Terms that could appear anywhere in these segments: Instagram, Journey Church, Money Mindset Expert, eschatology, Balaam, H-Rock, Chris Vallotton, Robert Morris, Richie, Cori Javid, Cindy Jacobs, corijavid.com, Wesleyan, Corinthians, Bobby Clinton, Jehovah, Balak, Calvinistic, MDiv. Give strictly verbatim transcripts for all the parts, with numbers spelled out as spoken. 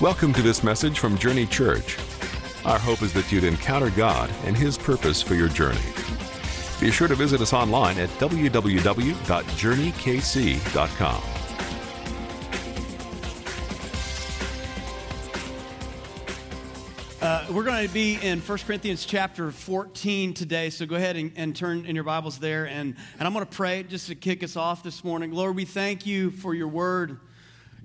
Welcome to this message from Journey Church. Our hope is that you'd encounter God and His purpose for your journey. Be sure to visit us online at w w w dot journey k c dot com. Uh, we're going to be in First Corinthians chapter fourteen today, so go ahead and, and turn in your Bibles there. And, and I'm going to pray just to kick us off this morning. Lord, we thank you for your word.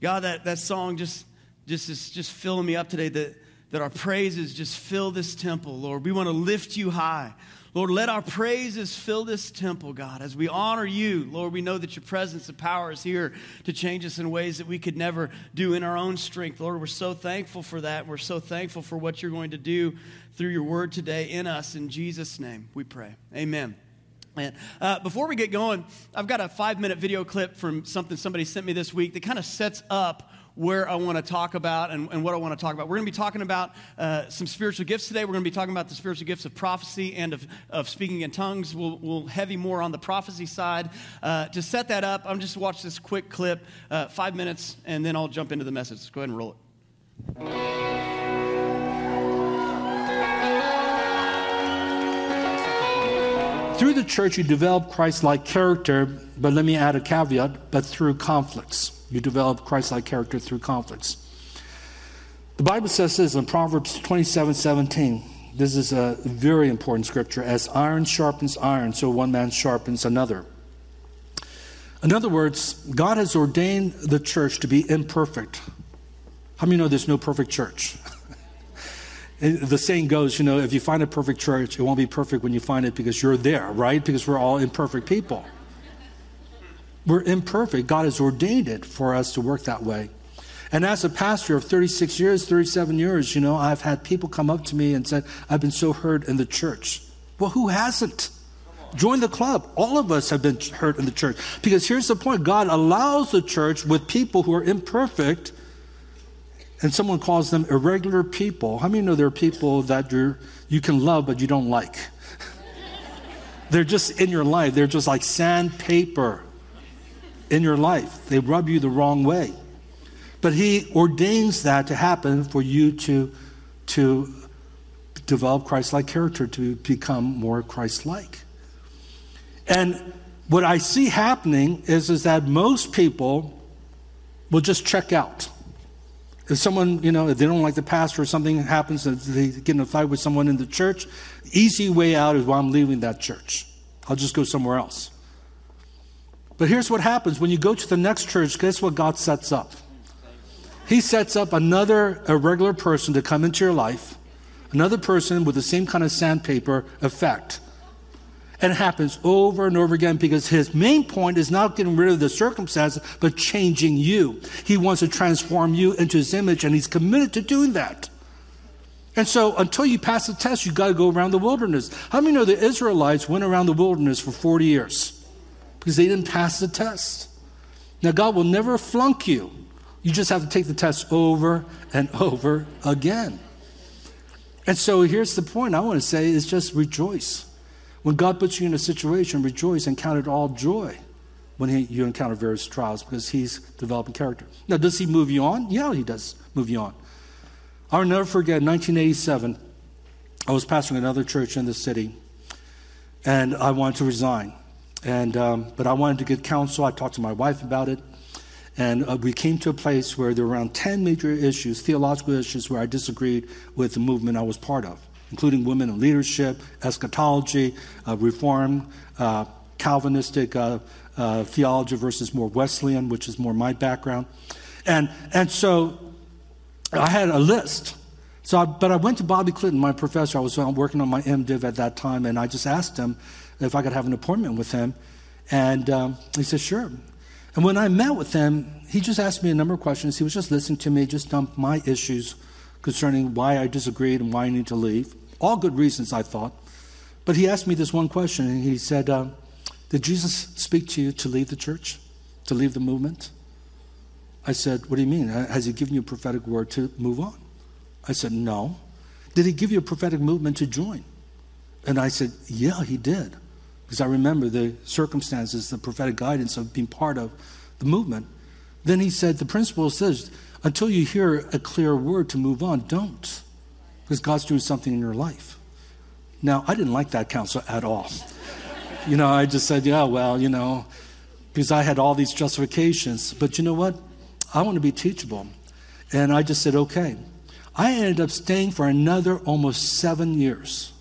God, that, that song just, just is just filling me up today, that, that our praises just fill this temple, Lord. We want to lift you high. Lord, let our praises fill this temple, God. As we honor you, Lord, we know that your presence and power is here to change us in ways that we could never do in our own strength. Lord, we're so thankful for that. We're so thankful for what you're going to do through your word today in us. In Jesus' name, we pray. Amen. And uh, before we get going, I've got a five-minute video clip from something somebody sent me this week that kind of sets up where I want to talk about and, and what I want to talk about. We're going to be talking about uh, some spiritual gifts today. We're going to be talking about the spiritual gifts of prophecy and of, of speaking in tongues. We'll, we'll heavy more on the prophecy side. Uh, to set that up, I'm just watch this quick clip, uh, five minutes, and then I'll jump into the message. Let's go ahead and roll it. Through the church, you develop Christ-like character, but let me add a caveat, but through conflicts. You develop Christ-like character through conflicts. The Bible says this in Proverbs twenty-seven seventeen. This is a very important scripture. As iron sharpens iron, so one man sharpens another. In other words, God has ordained the church to be imperfect. How many know there's no perfect church? The saying goes, you know, if you find a perfect church, it won't be perfect when you find it because you're there, right? Because we're all imperfect people. We're imperfect. God has ordained it for us to work that way. And as a pastor of thirty-six years, thirty-seven years, you know, I've had people come up to me and said, I've been so hurt in the church. Well, who hasn't? Join the club. All of us have been hurt in the church. Because here's the point. God allows the church with people who are imperfect, and someone calls them irregular people. How many know there are people that you're, you can love but you don't like? They're just in your life. They're just like sandpaper in your life. They rub you the wrong way. But he ordains that to happen for you to, to develop Christ-like character, to become more Christ-like. And what I see happening is, is that most people will just check out. If someone, you know, if they don't like the pastor or something happens, if they get in a fight with someone in the church, easy way out is, well, I'm leaving that church. I'll just go somewhere else. But here's what happens. When you go to the next church, guess what God sets up? He sets up another irregular person to come into your life, another person with the same kind of sandpaper effect. And it happens over and over again because his main point is not getting rid of the circumstances, but changing you. He wants to transform you into his image, and he's committed to doing that. And so until you pass the test, you've got to go around the wilderness. How many know the Israelites went around the wilderness for forty years? Because they didn't pass the test. Now, God will never flunk you. You just have to take the test over and over again. And so here's the point I want to say is just rejoice. When God puts you in a situation, rejoice and count it all joy when he, you encounter various trials because he's developing character. Now, does he move you on? Yeah, he does move you on. I'll never forget, in nineteen eighty-seven, I was pastoring another church in the city, and I wanted to resign. And um, but I wanted to get counsel. I talked to my wife about it. And uh, we came to a place where there were around ten major issues, theological issues, where I disagreed with the movement I was part of, including women in leadership, eschatology, uh, reform, uh, Calvinistic uh, uh, theology versus more Wesleyan, which is more my background. And and so I had a list. So, I, But I went to Bobby Clinton, my professor. I was working on my MDiv at that time, and I just asked him if I could have an appointment with him. And um, he said, sure. And when I met with him, he just asked me a number of questions. He was just listening to me, just dump my issues concerning why I disagreed and why I need to leave. All good reasons, I thought. But he asked me this one question, and he said, uh, did Jesus speak to you to leave the church, to leave the movement? I said, what do you mean? Has he given you a prophetic word to move on? I said, no. Did he give you a prophetic movement to join? And I said, yeah, he did. because I remember the circumstances, the prophetic guidance of being part of the movement. Then he said, the principle says, until you hear a clear word to move on, don't. Because God's doing something in your life. Now, I didn't like that counsel at all. You know, I just said, yeah, well, you know, because I had all these justifications. But you know what? I want to be teachable. And I just said, okay. I ended up staying for another almost seven years.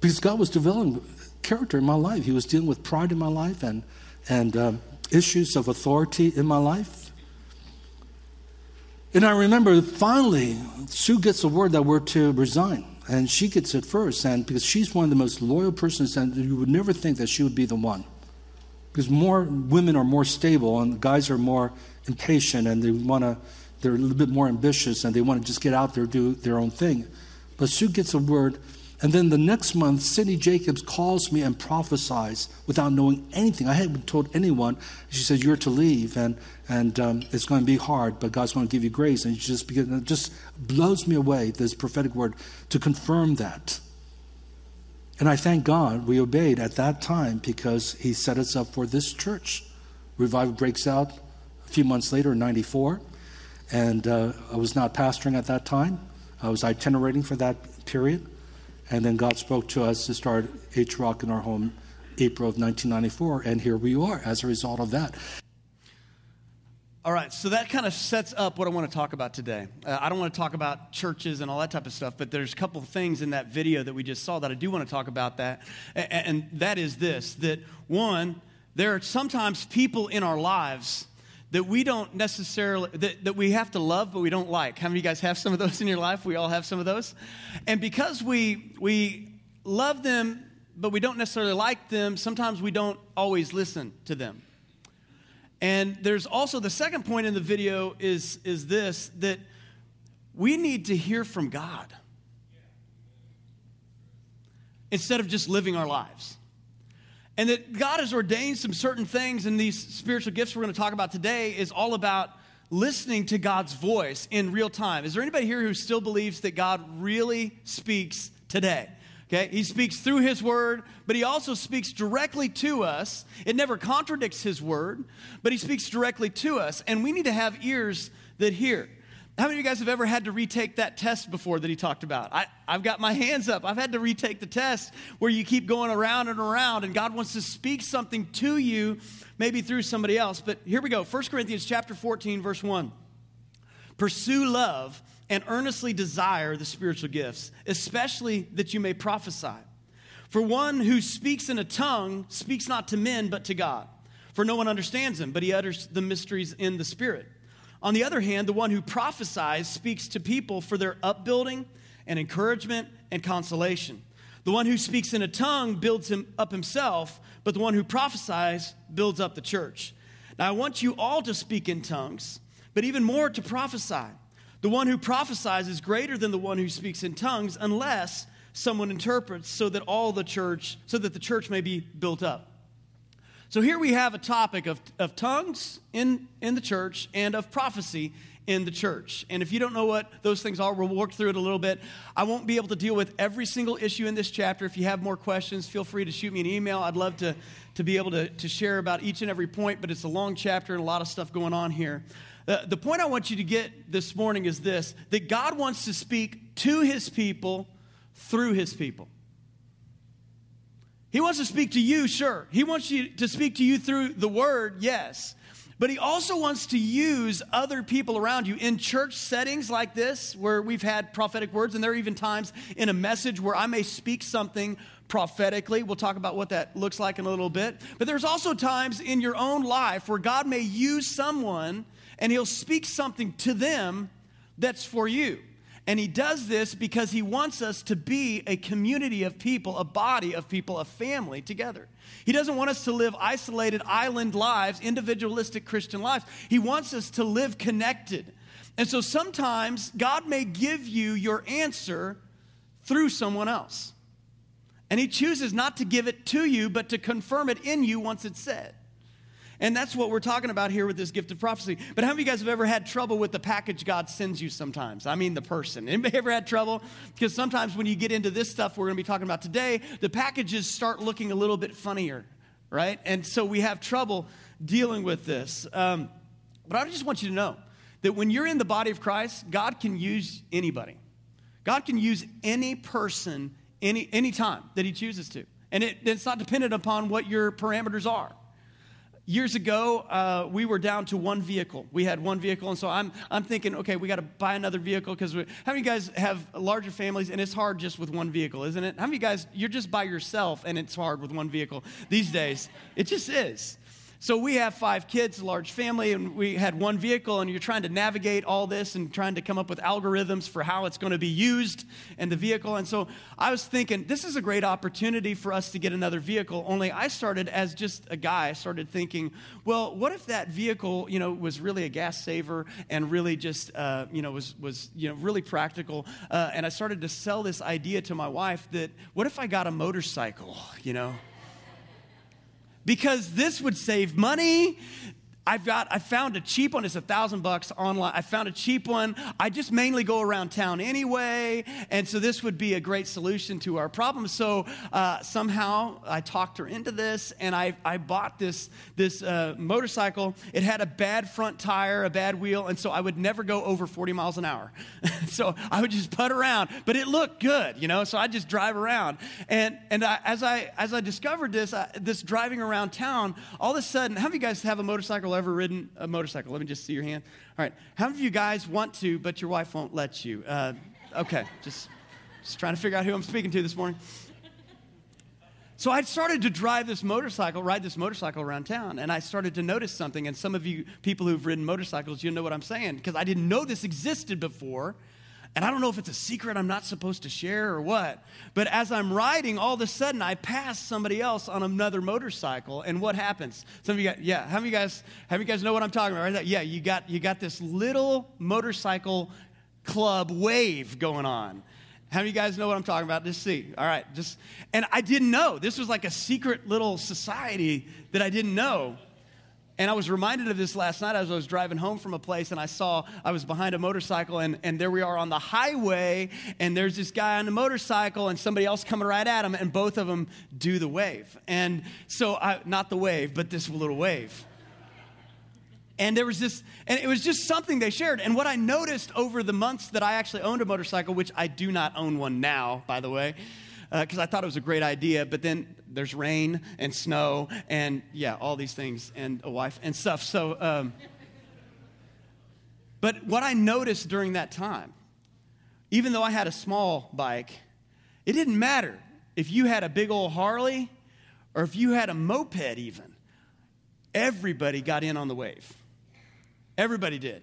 Because God was developing character in my life. He was dealing with pride in my life and, and um, issues of authority in my life. And I remember finally, Sue gets the word that we're to resign. And she gets it first. And because she's one of the most loyal persons, and you would never think that she would be the one. Because more women are more stable and guys are more impatient and they want to, they're a little bit more ambitious and they want to just get out there, do their own thing. But Sue gets a word. And then the next month, Cindy Jacobs calls me and prophesies without knowing anything. I hadn't told anyone. She says, you're to leave, and, and um, it's going to be hard, but God's going to give you grace. And she just begins, it just blows me away, this prophetic word, to confirm that. And I thank God we obeyed at that time because he set us up for this church. Revival breaks out a few months later in ninety-four, and uh, I was not pastoring at that time. I was itinerating for that period. And then God spoke to us to start H-Rock in our home, April of nineteen ninety-four, and here we are as a result of that. All right, so that kind of sets up what I want to talk about today. Uh, I don't want to talk about churches and all that type of stuff, but there's a couple of things in that video that we just saw that I do want to talk about that, and, and that is this, that one, there are sometimes people in our lives that we don't necessarily, that, that we have to love, but we don't like. How many of you guys have some of those in your life? We all have some of those. And because we we love them, but we don't necessarily like them, sometimes we don't always listen to them. And there's also, the second point in the video is, is this, that we need to hear from God instead of just living our lives. And that God has ordained some certain things, and these spiritual gifts we're going to talk about today is all about listening to God's voice in real time. Is there anybody here who still believes that God really speaks today? Okay, he speaks through his word, but he also speaks directly to us. It never contradicts his word, but he speaks directly to us, and we need to have ears that hear. How many of you guys have ever had to retake that test before that he talked about? I, I've got my hands up. I've had to retake the test where you keep going around and around, and God wants to speak something to you, maybe through somebody else. But here we go. First Corinthians chapter fourteen, verse one. Pursue love and earnestly desire the spiritual gifts, especially that you may prophesy. For one who speaks in a tongue speaks not to men but to God. For no one understands him, but he utters the mysteries in the Spirit. On the other hand, the one who prophesies speaks to people for their upbuilding and encouragement and consolation. The one who speaks in a tongue builds him up himself, but the one who prophesies builds up the church. Now, I want you all to speak in tongues, but even more to prophesy. The one who prophesies is greater than the one who speaks in tongues, unless someone interprets, so that all the church, so that the church may be built up. So here we have a topic of, of tongues in, in the church and of prophecy in the church. And if you don't know what those things are, we'll work through it a little bit. I won't be able to deal with every single issue in this chapter. If you have more questions, feel free to shoot me an email. I'd love to, to be able to, to share about each and every point, but it's a long chapter and a lot of stuff going on here. Uh, the point I want you to get this morning is this, that God wants to speak to his people through his people. He wants to speak to you, sure. He wants you to speak to you through the word, yes. But he also wants to use other people around you. In church settings like this, where we've had prophetic words, and there are even times in a message where I may speak something prophetically. We'll talk about what that looks like in a little bit. But there's also times in your own life where God may use someone, and he'll speak something to them that's for you. And he does this because he wants us to be a community of people, a body of people, a family together. He doesn't want us to live isolated island lives, individualistic Christian lives. He wants us to live connected. And so sometimes God may give you your answer through someone else. And he chooses not to give it to you, but to confirm it in you once it's said. And that's what we're talking about here with this gift of prophecy. But how many of you guys have ever had trouble with the package God sends you sometimes? I mean the person. Anybody ever had trouble? Because sometimes when you get into this stuff we're going to be talking about today, the packages start looking a little bit funnier, right? And so we have trouble dealing with this. Um, but I just want you to know that when you're in the body of Christ, God can use anybody. God can use any person any any time that he chooses to. And it, it's not dependent upon what your parameters are. Years ago, uh, we were down to one vehicle. We had one vehicle, and so I'm I'm thinking, okay, we got to buy another vehicle because how many of you guys have larger families, and it's hard just with one vehicle, isn't it? How many of you guys, you're just by yourself, and it's hard with one vehicle these days? It just is. So we have five kids, a large family, and we had one vehicle, and you're trying to navigate all this and trying to come up with algorithms for how it's going to be used and the vehicle. And so I was thinking, this is a great opportunity for us to get another vehicle, only I started as just a guy. I started thinking, well, what if that vehicle, you know, was really a gas saver and really just, uh, you know, was, was you know, really practical. Uh, and I started to sell this idea to my wife that what if I got a motorcycle, you know? Because this would save money. I've got, I found a cheap one. It's a thousand bucks online. I found a cheap one. I just mainly go around town anyway. And so this would be a great solution to our problem. So uh, somehow I talked her into this, and I, I bought this, this uh, motorcycle. It had a bad front tire, a bad wheel. And so I would never go over forty miles an hour. So I would just putt around, but it looked good, you know? So I just drive around. And, and I, as I, as I discovered this, I, this driving around town, all of a sudden, how many of you guys have a motorcycle ever ridden a motorcycle? Let me just see your hand. All right. How many of you guys want to, but your wife won't let you? Uh, okay. Just, just trying to figure out who I'm speaking to this morning. So I started to drive this motorcycle, ride this motorcycle around town, and I started to notice something. And some of you people who've ridden motorcycles, you know what I'm saying, because I didn't know this existed before. And I don't know if it's a secret I'm not supposed to share or what, but as I'm riding, all of a sudden I pass somebody else on another motorcycle, and what happens? Some of you guys, yeah, how many of you guys, how many of you guys know what I'm talking about? Right? Yeah, you got you got this little motorcycle club wave going on. How many of you guys know what I'm talking about? Just see. All right, just and I didn't know. This was like a secret little society that I didn't know. And I was reminded of this last night as I was driving home from a place, and I saw I was behind a motorcycle, and, and there we are on the highway, and there's this guy on the motorcycle and somebody else coming right at him, and both of them do the wave. And so, I, not the wave, but this little wave. And there was this, and it was just something they shared. And what I noticed over the months that I actually owned a motorcycle, which I do not own one now, by the way, because uh, I thought it was a great idea, but then there's rain and snow and, yeah, all these things and a wife and stuff. So, um, but what I noticed during that time, even though I had a small bike, it didn't matter if you had a big old Harley or if you had a moped even. Everybody got in on the wave. Everybody did.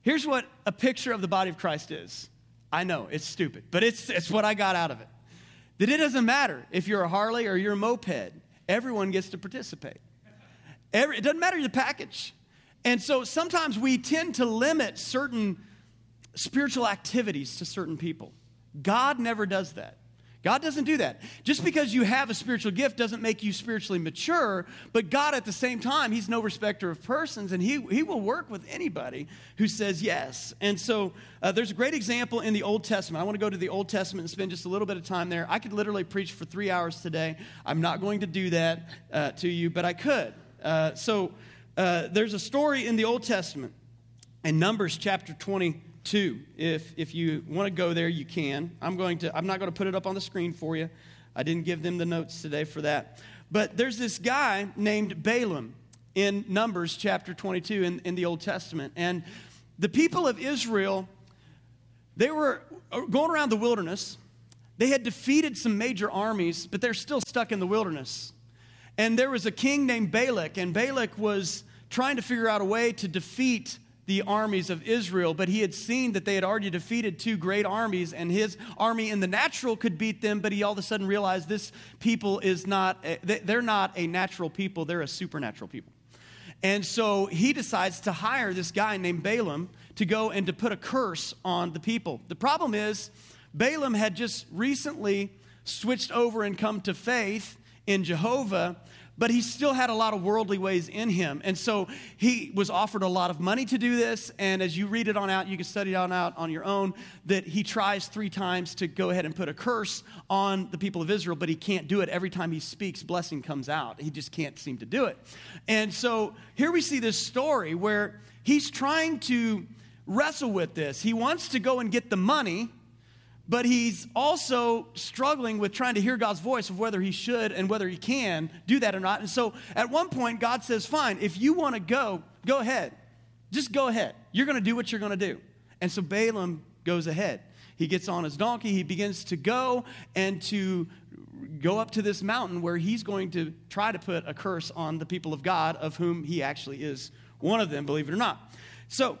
Here's what a picture of the body of Christ is. I know, it's stupid, but it's it's what I got out of it. That it doesn't matter if you're a Harley or you're a moped. Everyone gets to participate. Every, it doesn't matter the package. And so sometimes we tend to limit certain spiritual activities to certain people. God never does that. God doesn't do that. Just because you have a spiritual gift doesn't make you spiritually mature, but God at the same time, he's no respecter of persons, and he, he will work with anybody who says yes. And so uh, there's a great example in the Old Testament. I want to go to the Old Testament and spend just a little bit of time there. I could literally preach for three hours today. I'm not going to do that uh, to you, but I could. Uh, so uh, there's a story in the Old Testament in Numbers chapter twenty. Two, if if you want to go there, you can. I'm going to. I'm not going to put it up on the screen for you. I didn't give them the notes today for that. But there's this guy named Balaam in Numbers chapter twenty-two in, in the Old Testament. And the people of Israel, they were going around the wilderness. They had defeated some major armies, but they're still stuck in the wilderness. And there was a king named Balak, and Balak was trying to figure out a way to defeat the armies of Israel, but he had seen that they had already defeated two great armies, and his army in the natural could beat them, but he all of a sudden realized this people is not, a, they're not a natural people, they're a supernatural people. And so he decides to hire this guy named Balaam to go and to put a curse on the people. The problem is, Balaam had just recently switched over and come to faith in Jehovah, but he still had a lot of worldly ways in him. And so he was offered a lot of money to do this. And as you read it on out, you can study it on out on your own, that he tries three times to go ahead and put a curse on the people of Israel, but he can't do it. Every time he speaks, blessing comes out. He just can't seem to do it. And so here we see this story where he's trying to wrestle with this. He wants to go and get the money, but he's also struggling with trying to hear God's voice of whether he should and whether he can do that or not. And so at one point, God says, fine, if you want to go, go ahead. Just go ahead. You're going to do what you're going to do. And so Balaam goes ahead. He gets on his donkey. He begins to go and to go up to this mountain where he's going to try to put a curse on the people of God, of whom he actually is one of them, believe it or not. So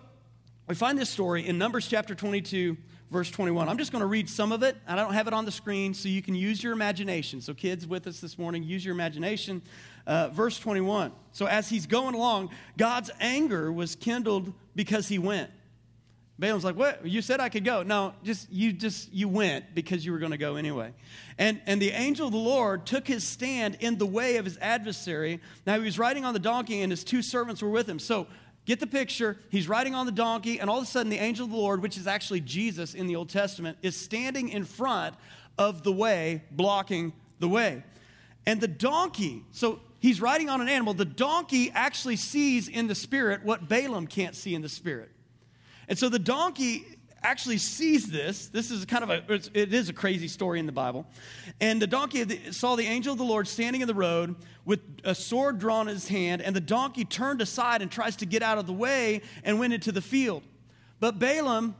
we find this story in Numbers chapter twenty-two, verse twenty-one. I'm just going to read some of it. I don't have it on the screen, so you can use your imagination. So kids with us this morning, use your imagination. Uh, verse twenty-one. So as he's going along, God's anger was kindled because he went. Balaam's like, what? You said I could go. No, just you just you went because you were going to go anyway. And and the angel of the Lord took his stand in the way of his adversary. Now he was riding on the donkey, and his two servants were with him. So get the picture. He's riding on the donkey, and all of a sudden the angel of the Lord, which is actually Jesus in the Old Testament, is standing in front of the way, blocking the way. And the donkey, so he's riding on an animal. The donkey actually sees in the spirit what Balaam can't see in the spirit. And so the donkey actually sees this. This is kind of a, it's, it is a crazy story in the Bible. And the donkey saw the angel of the Lord standing in the road with a sword drawn in his hand, and the donkey turned aside and tries to get out of the way and went into the field. But Balaam,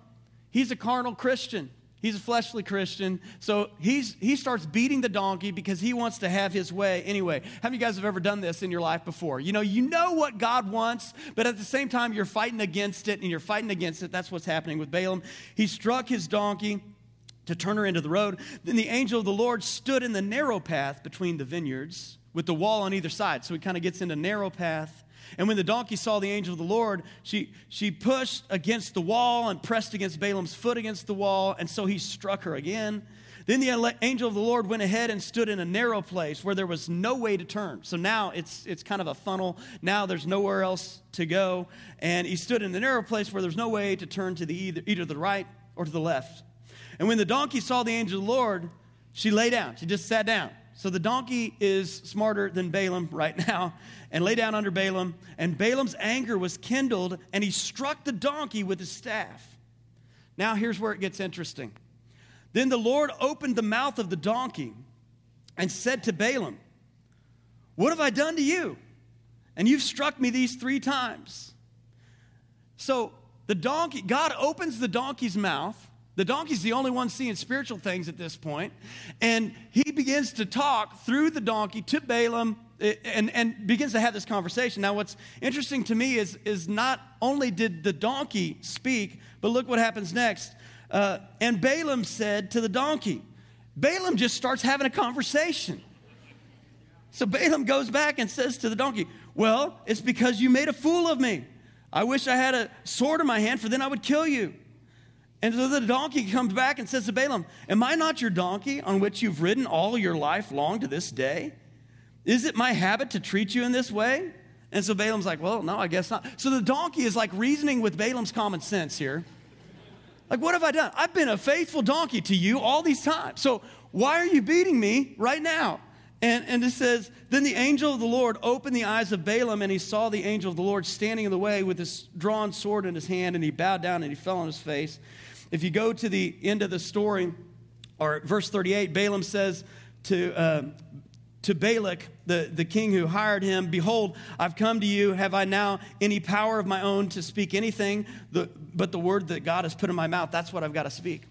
he's a carnal Christian. He's a fleshly Christian. So he's he starts beating the donkey because he wants to have his way anyway. How many of you guys have ever done this in your life before? You know, you know what God wants, but at the same time, you're fighting against it, and you're fighting against it. That's what's happening with Balaam. He struck his donkey to turn her into the road. Then the angel of the Lord stood in the narrow path between the vineyards with the wall on either side. So he kind of gets into narrow path. And when the donkey saw the angel of the Lord, she she pushed against the wall and pressed against Balaam's foot against the wall, and so he struck her again. Then the angel of the Lord went ahead and stood in a narrow place where there was no way to turn. So now it's it's kind of a funnel. Now there's nowhere else to go. And he stood in the narrow place where there's no way to turn to the either, either the right or to the left. And when the donkey saw the angel of the Lord, she lay down. She just sat down. So the donkey is smarter than Balaam right now and lay down under Balaam. And Balaam's anger was kindled, and he struck the donkey with his staff. Now here's where it gets interesting. Then the Lord opened the mouth of the donkey and said to Balaam, "What have I done to you? And you've struck me these three times." So the donkey, God opens the donkey's mouth. The donkey's the only one seeing spiritual things at this point. And he begins to talk through the donkey to Balaam and, and begins to have this conversation. Now, what's interesting to me is, is not only did the donkey speak, but look what happens next. Uh, and Balaam said to the donkey, Balaam just starts having a conversation. So Balaam goes back and says to the donkey, "Well, it's because you made a fool of me. I wish I had a sword in my hand, for then I would kill you." And so the donkey comes back and says to Balaam, "Am I not your donkey on which you've ridden all your life long to this day? Is it my habit to treat you in this way?" And so Balaam's like, "Well, no, I guess not." So the donkey is like reasoning with Balaam's common sense here. Like, what have I done? I've been a faithful donkey to you all these times. So why are you beating me right now? And, and it says, then the angel of the Lord opened the eyes of Balaam, and he saw the angel of the Lord standing in the way with his drawn sword in his hand, and he bowed down and he fell on his face. If you go to the end of the story, or verse thirty-eight, Balaam says to uh, to Balak, the, the king who hired him, "Behold, I've come to you. Have I now any power of my own to speak anything the, but the word that God has put in my mouth? That's what I've got to speak."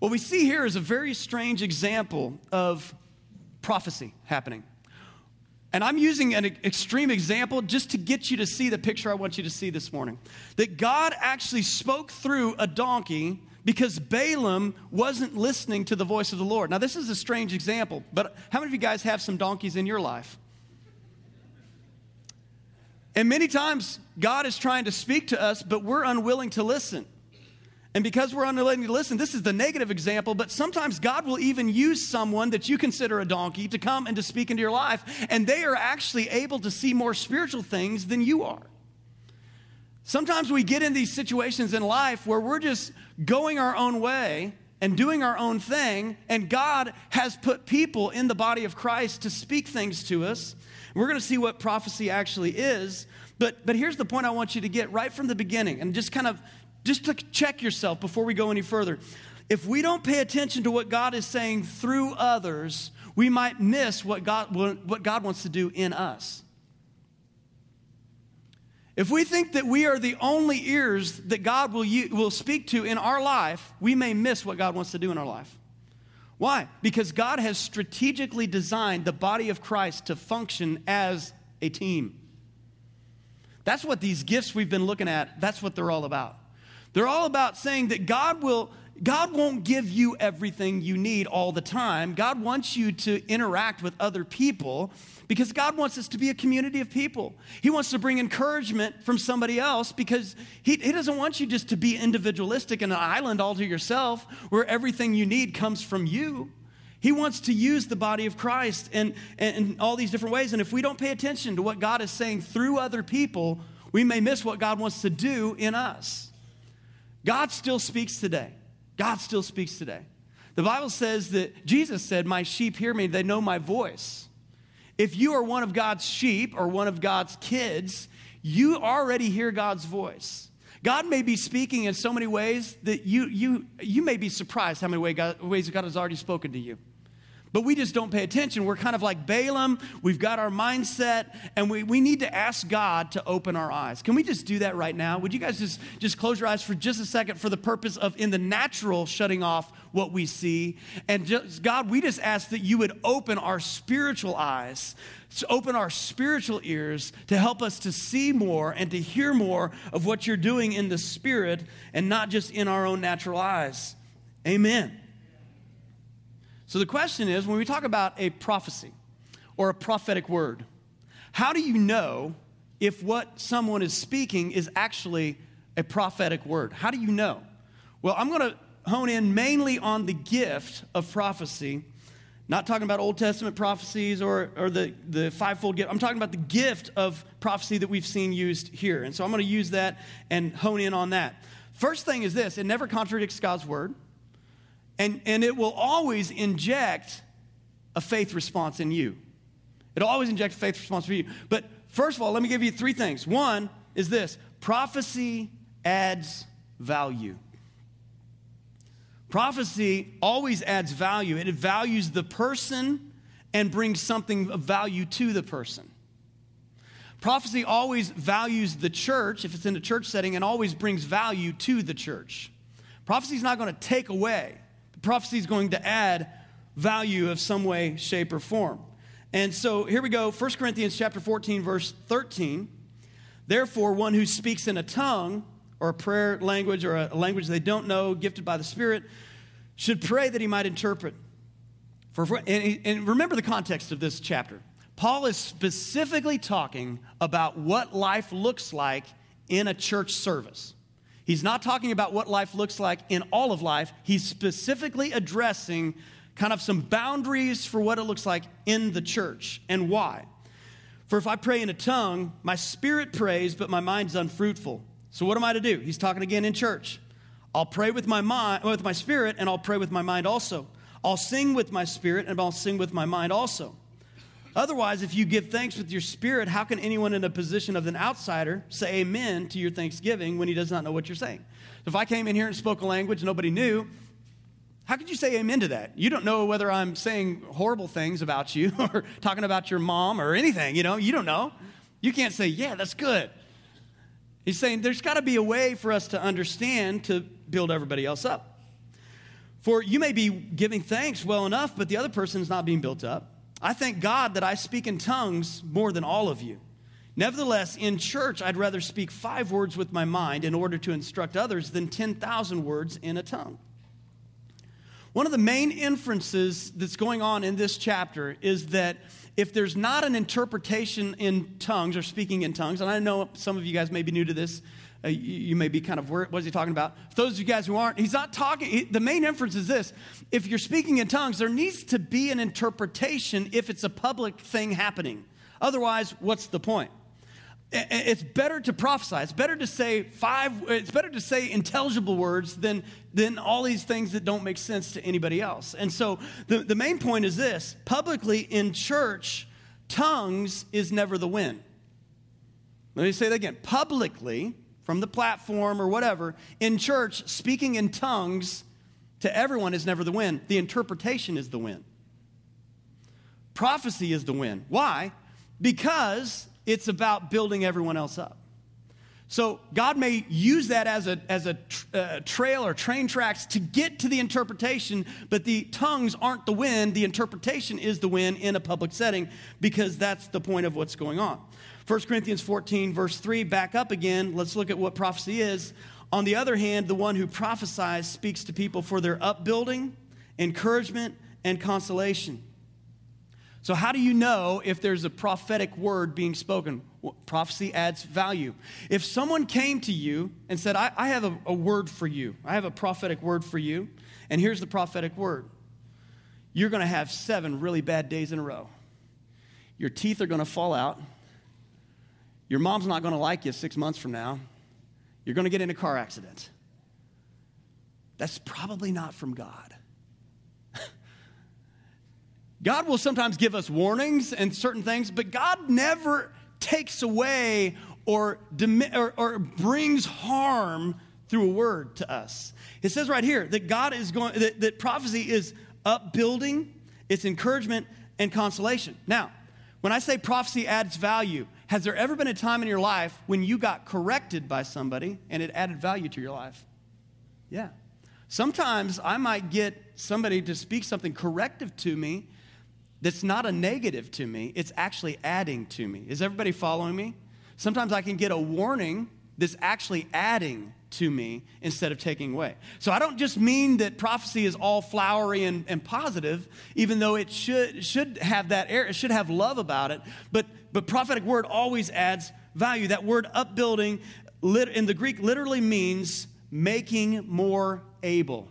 What we see here is a very strange example of prophecy happening. And I'm using an extreme example just to get you to see the picture I want you to see this morning. That God actually spoke through a donkey because Balaam wasn't listening to the voice of the Lord. Now, this is a strange example, but how many of you guys have some donkeys in your life? And many times, God is trying to speak to us, but we're unwilling to listen. And because we're unwilling to listen, this is the negative example, but sometimes God will even use someone that you consider a donkey to come and to speak into your life, and they are actually able to see more spiritual things than you are. Sometimes we get in these situations in life where we're just going our own way and doing our own thing, and God has put people in the body of Christ to speak things to us. We're going to see what prophecy actually is, but, but here's the point I want you to get right from the beginning, and just kind of Just to check yourself before we go any further. If we don't pay attention to what God is saying through others, we might miss what God, what God wants to do in us. If we think that we are the only ears that God will, will speak to in our life, we may miss what God wants to do in our life. Why? Because God has strategically designed the body of Christ to function as a team. That's what these gifts we've been looking at, that's what they're all about. They're all about saying that God will, God won't give you everything you need all the time. God wants you to interact with other people because God wants us to be a community of people. He wants to bring encouragement from somebody else because he, he doesn't want you just to be individualistic in an island all to yourself where everything you need comes from you. He wants to use the body of Christ in, in, in all these different ways. And if we don't pay attention to what God is saying through other people, we may miss what God wants to do in us. God still speaks today. God still speaks today. The Bible says that Jesus said, "My sheep hear me, they know my voice." If you are one of God's sheep or one of God's kids, you already hear God's voice. God may be speaking in so many ways that you, you, you may be surprised how many way God, ways God has already spoken to you. But we just don't pay attention. We're kind of like Balaam. We've got our mindset, and we, we need to ask God to open our eyes. Can we just do that right now? Would you guys just, just close your eyes for just a second for the purpose of, in the natural, shutting off what we see? And just, God, we just ask that you would open our spiritual eyes, open our spiritual ears to help us to see more and to hear more of what you're doing in the Spirit and not just in our own natural eyes. Amen. So the question is, when we talk about a prophecy or a prophetic word, how do you know if what someone is speaking is actually a prophetic word? How do you know? Well, I'm going to hone in mainly on the gift of prophecy, not talking about Old Testament prophecies or, or the, the fivefold gift. I'm talking about the gift of prophecy that we've seen used here. And so I'm going to use that and hone in on that. First thing is this: it never contradicts God's word. And, and it will always inject a faith response in you. It'll always inject a faith response for you. But first of all, let me give you three things. One is this: prophecy adds value. Prophecy always adds value. It values the person and brings something of value to the person. Prophecy always values the church, if it's in a church setting, and always brings value to the church. Prophecy is not going to take away. Prophecy is going to add value of some way, shape, or form. And so here we go, First Corinthians chapter fourteen, verse thirteen. Therefore, one who speaks in a tongue or a prayer language or a language they don't know, gifted by the Spirit, should pray that he might interpret. For, and, and remember the context of this chapter. Paul is specifically talking about what life looks like in a church service. He's not talking about what life looks like in all of life. He's specifically addressing kind of some boundaries for what it looks like in the church and why. For if I pray in a tongue, my spirit prays, but my mind's unfruitful. So what am I to do? He's talking again in church. I'll pray with my mind, with my spirit, and I'll pray with my mind also. I'll sing with my spirit, and I'll sing with my mind also. Otherwise, if you give thanks with your spirit, how can anyone in a position of an outsider say amen to your thanksgiving when he does not know what you're saying? So if I came in here and spoke a language nobody knew, how could you say amen to that? You don't know whether I'm saying horrible things about you or talking about your mom or anything, you know? You don't know. You can't say, yeah, that's good. He's saying there's got to be a way for us to understand to build everybody else up. For you may be giving thanks well enough, but the other person is not being built up. I thank God that I speak in tongues more than all of you. Nevertheless, in church, I'd rather speak five words with my mind in order to instruct others than ten thousand words in a tongue. One of the main inferences that's going on in this chapter is that if there's not an interpretation in tongues or speaking in tongues, and I know some of you guys may be new to this, uh, you, you may be kind of, what is he talking about? For those of you guys who aren't, he's not talking, he, the main inference is this. If you're speaking in tongues, there needs to be an interpretation if it's a public thing happening. Otherwise, what's the point? It's better to prophesy. It's better to say five, it's better to say intelligible words than, than all these things that don't make sense to anybody else. And so the, the main point is this. Publicly in church, tongues is never the win. Let me say that again. Publicly, from the platform or whatever, in church, speaking in tongues to everyone is never the win. The interpretation is the win. Prophecy is the win. Why? Because it's about building everyone else up. So God may use that as a as a tr- uh, trail or train tracks to get to the interpretation, but the tongues aren't the win. The interpretation is the win in a public setting because that's the point of what's going on. First Corinthians fourteen, verse three, back up again. Let's look at what prophecy is. On the other hand, the one who prophesies speaks to people for their upbuilding, encouragement, and consolation. So how do you know if there's a prophetic word being spoken? Well, prophecy adds value. If someone came to you and said, I, I have a, a word for you. I have a prophetic word for you. And here's the prophetic word. You're going to have seven really bad days in a row. Your teeth are going to fall out. Your mom's not going to like you six months from now. You're going to get in a car accident. That's probably not from God. God will sometimes give us warnings and certain things, but God never takes away or, demi- or, or brings harm through a word to us. It says right here that God is going, that, that prophecy is upbuilding, it's encouragement and consolation. Now, when I say prophecy adds value, has there ever been a time in your life when you got corrected by somebody and it added value to your life? Yeah. Sometimes I might get somebody to speak something corrective to me. That's not a negative to me. It's actually adding to me. Is everybody following me? Sometimes I can get a warning that's actually adding to me instead of taking away. So I don't just mean that prophecy is all flowery and, and positive, even though it should should have that air. It should have love about it. But but prophetic word always adds value. That word upbuilding lit, in the Greek literally means making more able.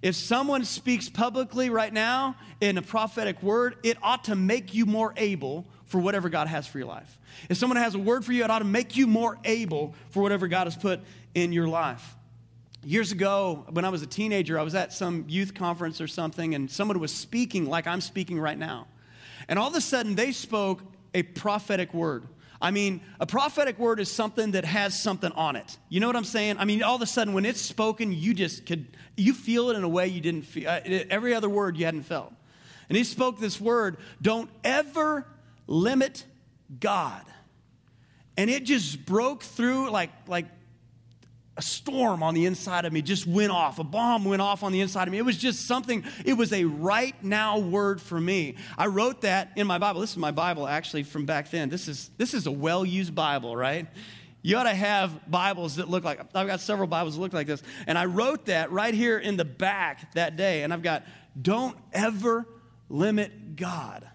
If someone speaks publicly right now in a prophetic word, it ought to make you more able for whatever God has for your life. If someone has a word for you, it ought to make you more able for whatever God has put in your life. Years ago, when I was a teenager, I was at some youth conference or something, and someone was speaking like I'm speaking right now. And all of a sudden, they spoke a prophetic word. I mean, a prophetic word is something that has something on it. You know what I'm saying? I mean, all of a sudden, when it's spoken, you just could, you feel it in a way you didn't feel, uh, every other word you hadn't felt. And he spoke this word, don't ever limit God. And it just broke through like, like a storm on the inside of me, just went off. A bomb went off on the inside of me. It was just something, it was a right now word for me. I wrote that in my Bible. This is my Bible, actually, from back then. This is this is a well-used Bible, right? You ought to have Bibles that look like, I've got several Bibles that look like this. And I wrote that right here in the back that day. And I've got, don't ever limit God.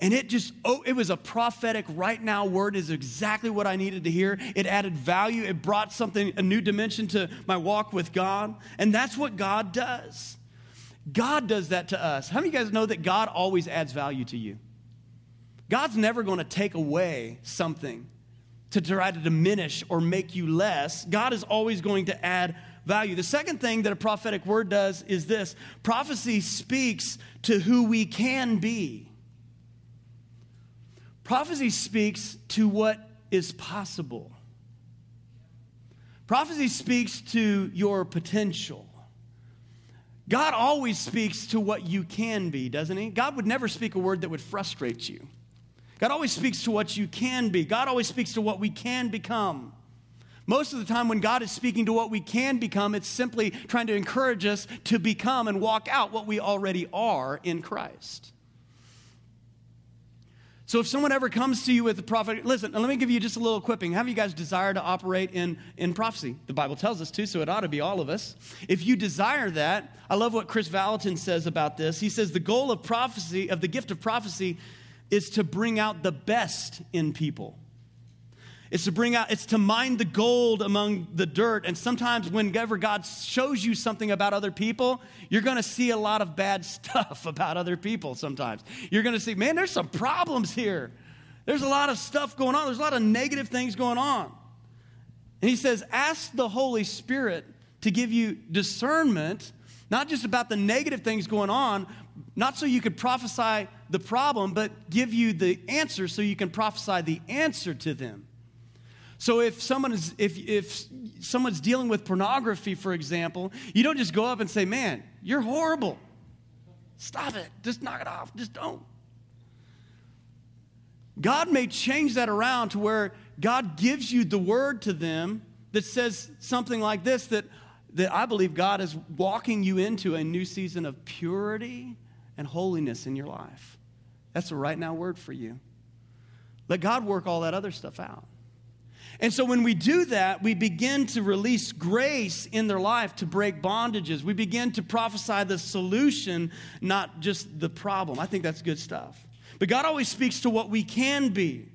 And it just, oh, it was a prophetic right now word is exactly what I needed to hear. It added value. It brought something, a new dimension to my walk with God. And that's what God does. God does that to us. How many of you guys know that God always adds value to you? God's never going to take away something to try to diminish or make you less. God is always going to add value. The second thing that a prophetic word does is this. Prophecy speaks to who we can be. Prophecy speaks to what is possible. Prophecy speaks to your potential. God always speaks to what you can be, doesn't he? God would never speak a word that would frustrate you. God always speaks to what you can be. God always speaks to what we can become. Most of the time when God is speaking to what we can become, it's simply trying to encourage us to become and walk out what we already are in Christ. So if someone ever comes to you with a prophet, listen, let me give you just a little equipping. Have you guys desire to operate in, in prophecy? The Bible tells us to, so it ought to be all of us. If you desire that, I love what Chris Vallotton says about this. He says the goal of prophecy, of the gift of prophecy, is to bring out the best in people. It's to bring out, it's to mine the gold among the dirt. And sometimes whenever God shows you something about other people, you're going to see a lot of bad stuff about other people sometimes. You're going to see, man, there's some problems here. There's a lot of stuff going on. There's a lot of negative things going on. And he says, ask the Holy Spirit to give you discernment, not just about the negative things going on, not so you could prophesy the problem, but give you the answer so you can prophesy the answer to them. So if someone is, if if someone's dealing with pornography, for example, you don't just go up and say, man, you're horrible. Stop it. Just knock it off. Just don't. God may change that around to where God gives you the word to them that says something like this, that, that I believe God is walking you into a new season of purity and holiness in your life. That's a right now word for you. Let God work all that other stuff out. And so when we do that, we begin to release grace in their life to break bondages. We begin to prophesy the solution, not just the problem. I think that's good stuff. But God always speaks to what we can be.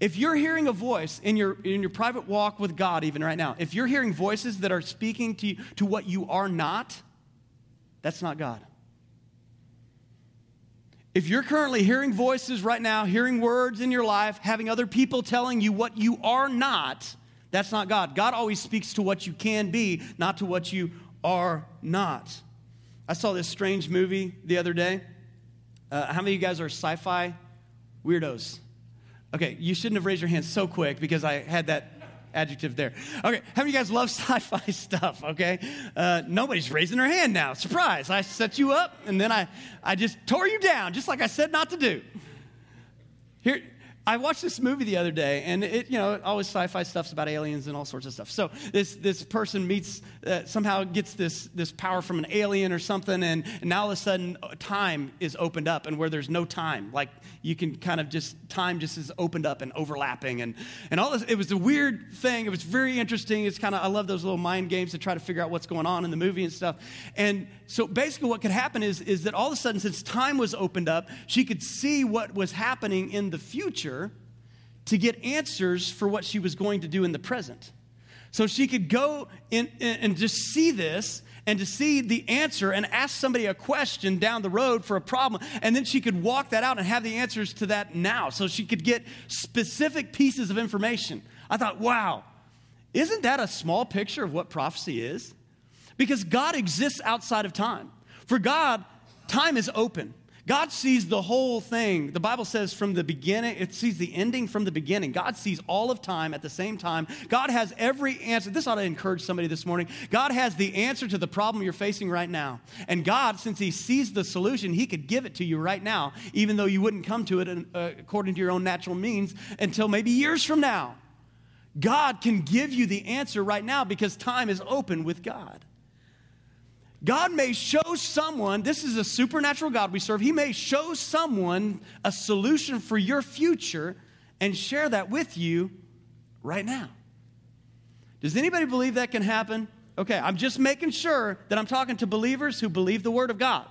If you're hearing a voice in your in your private walk with God, even right now, if you're hearing voices that are speaking to you, to what you are not, that's not God. If you're currently hearing voices right now, hearing words in your life, having other people telling you what you are not, that's not God. God always speaks to what you can be, not to what you are not. I saw this strange movie the other day. Uh, how many of you guys are sci-fi weirdos? Okay, you shouldn't have raised your hands so quick because I had that adjective there. Okay, how many of you guys love sci-fi stuff, okay? Uh, nobody's raising their hand now. Surprise, I set you up, and then I, I just tore you down, just like I said not to do. Here, I watched this movie the other day, and it, you know, always sci-fi stuff's about aliens and all sorts of stuff. So this this person meets, uh, somehow gets this, this power from an alien or something, and, and now all of a sudden time is opened up, and where there's no time, like you can kind of just, time just is opened up and overlapping, and, and all this, it was a weird thing. It was very interesting. It's kind of, I love those little mind games to try to figure out what's going on in the movie and stuff. And so basically what could happen is, is that all of a sudden, since time was opened up, she could see what was happening in the future to get answers for what she was going to do in the present. So she could go in, in, and just see this and to see the answer and ask somebody a question down the road for a problem. And then she could walk that out and have the answers to that now. So she could get specific pieces of information. I thought, wow, isn't that a small picture of what prophecy is? Because God exists outside of time. For God, time is open. God sees the whole thing. The Bible says from the beginning, it sees the ending from the beginning. God sees all of time at the same time. God has every answer. This ought to encourage somebody this morning. God has the answer to the problem you're facing right now. And God, since he sees the solution, he could give it to you right now, even though you wouldn't come to it according to your own natural means until maybe years from now. God can give you the answer right now because time is open with God. God may show someone, this is a supernatural God we serve, he may show someone a solution for your future and share that with you right now. Does anybody believe that can happen? Okay, I'm just making sure that I'm talking to believers who believe the Word of God,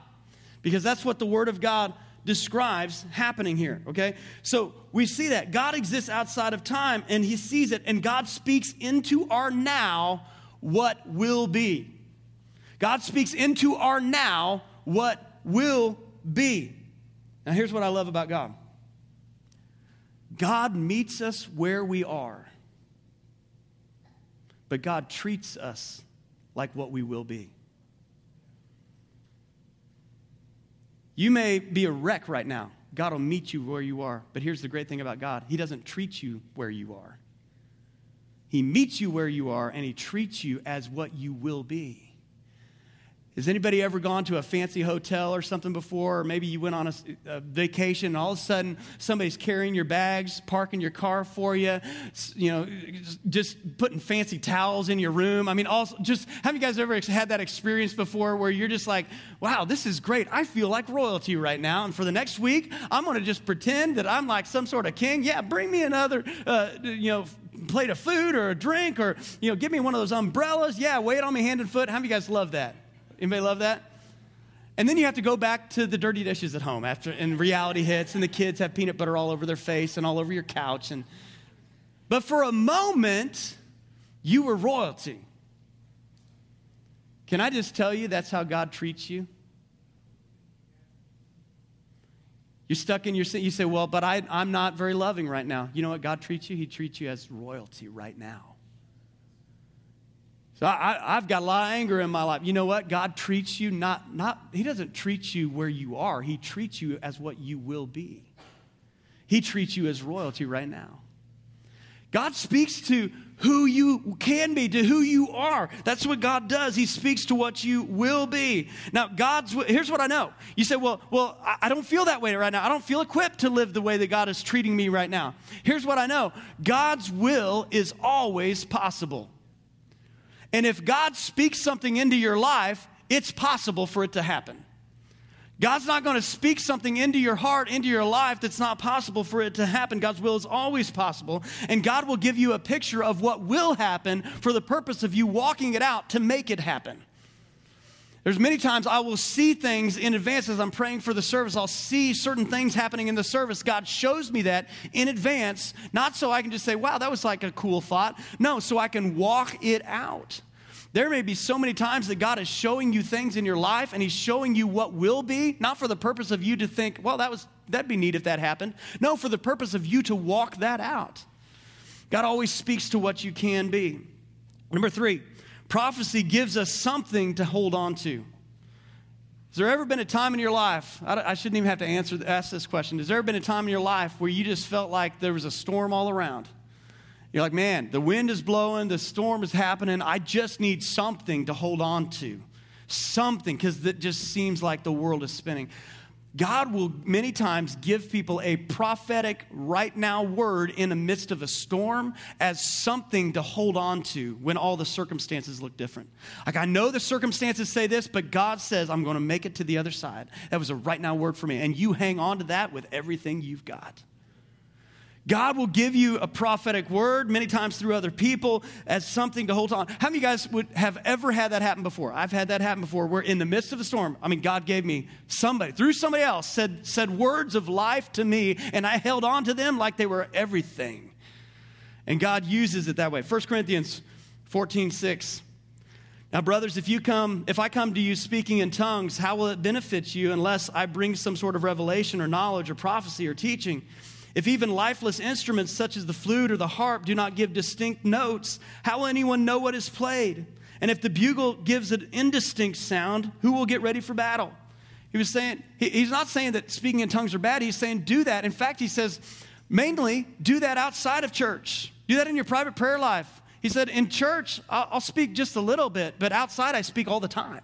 because that's what the Word of God describes happening here, okay? So we see that God exists outside of time, and he sees it, and God speaks into our now what will be. God speaks into our now what will be. Now, here's what I love about God. God meets us where we are, but God treats us like what we will be. You may be a wreck right now. God will meet you where you are, but here's the great thing about God. He doesn't treat you where you are. He meets you where you are, and he treats you as what you will be. Has anybody ever gone to a fancy hotel or something before? Or maybe you went on a, a vacation and all of a sudden somebody's carrying your bags, parking your car for you, you know, just putting fancy towels in your room. I mean, also, just have you guys ever had that experience before where you're just like, wow, this is great. I feel like royalty right now. And for the next week, I'm going to just pretend that I'm like some sort of king. Yeah, bring me another, uh, you know, plate of food or a drink or, you know, give me one of those umbrellas. Yeah, wait on me hand and foot. How many of you guys love that? Anybody love that? And then you have to go back to the dirty dishes at home after, and reality hits, and the kids have peanut butter all over their face and all over your couch. And but for a moment, you were royalty. Can I just tell you that's how God treats you? You're stuck in your sin. You say, well, but I, I'm not very loving right now. You know what God treats you? He treats you as royalty right now. So I, I've got a lot of anger in my life. You know what? God treats you not, not, he doesn't treat you where you are. He treats you as what you will be. He treats you as royalty right now. God speaks to who you can be, to who you are. That's what God does. He speaks to what you will be. Now, God's, here's what I know. You say, well, well, I don't feel that way right now. I don't feel equipped to live the way that God is treating me right now. Here's what I know. God's will is always possible. And if God speaks something into your life, it's possible for it to happen. God's not going to speak something into your heart, into your life that's not possible for it to happen. God's will is always possible. And God will give you a picture of what will happen for the purpose of you walking it out to make it happen. There's many times I will see things in advance as I'm praying for the service. I'll see certain things happening in the service. God shows me that in advance, not so I can just say, wow, that was like a cool thought. No, so I can walk it out. There may be so many times that God is showing you things in your life, and he's showing you what will be, not for the purpose of you to think, well, that was, that'd be neat if that happened. No, for the purpose of you to walk that out. God always speaks to what you can be. Number three. Prophecy gives us something to hold on to. Has there ever been a time in your life, I, I shouldn't even have to answer ask this question, has there ever been a time in your life where you just felt like there was a storm all around? You're like, man, the wind is blowing, the storm is happening, I just need something to hold on to. Something, because it just seems like the world is spinning. God will many times give people a prophetic right now word in the midst of a storm as something to hold on to when all the circumstances look different. Like, I know the circumstances say this, but God says, I'm going to make it to the other side. That was a right now word for me. And you hang on to that with everything you've got. God will give you a prophetic word many times through other people as something to hold on. How many of you guys would have ever had that happen before? I've had that happen before. We're in the midst of a storm. I mean, God gave me somebody, through somebody else, said, said words of life to me, and I held on to them like they were everything. And God uses it that way. First Corinthians fourteen six. Now, brothers, if you come, if I come to you speaking in tongues, how will it benefit you unless I bring some sort of revelation or knowledge or prophecy or teaching? If even lifeless instruments such as the flute or the harp do not give distinct notes, how will anyone know what is played? And if the bugle gives an indistinct sound, who will get ready for battle? He was saying, he, he's not saying that speaking in tongues are bad. He's saying do that. In fact, he says, mainly do that outside of church. Do that in your private prayer life. He said, in church, I'll, I'll speak just a little bit, but outside I speak all the time.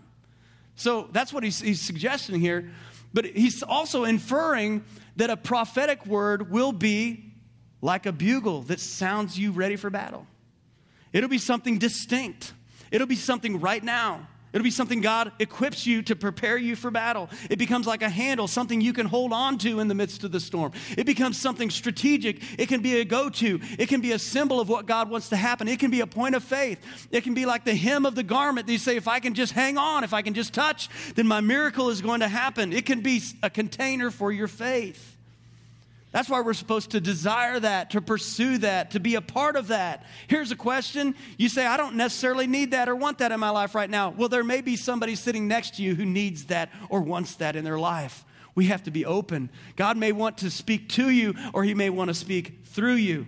So that's what he's, he's suggesting here. But he's also inferring that a prophetic word will be like a bugle that sounds you ready for battle. It'll be something distinct. It'll be something right now. It'll be something God equips you to prepare you for battle. It becomes like a handle, something you can hold on to in the midst of the storm. It becomes something strategic. It can be a go-to. It can be a symbol of what God wants to happen. It can be a point of faith. It can be like the hem of the garment that you say, if I can just hang on, if I can just touch, then my miracle is going to happen. It can be a container for your faith. That's why we're supposed to desire that, to pursue that, to be a part of that. Here's a question. You say, I don't necessarily need that or want that in my life right now. Well, there may be somebody sitting next to you who needs that or wants that in their life. We have to be open. God may want to speak to you, or he may want to speak through you.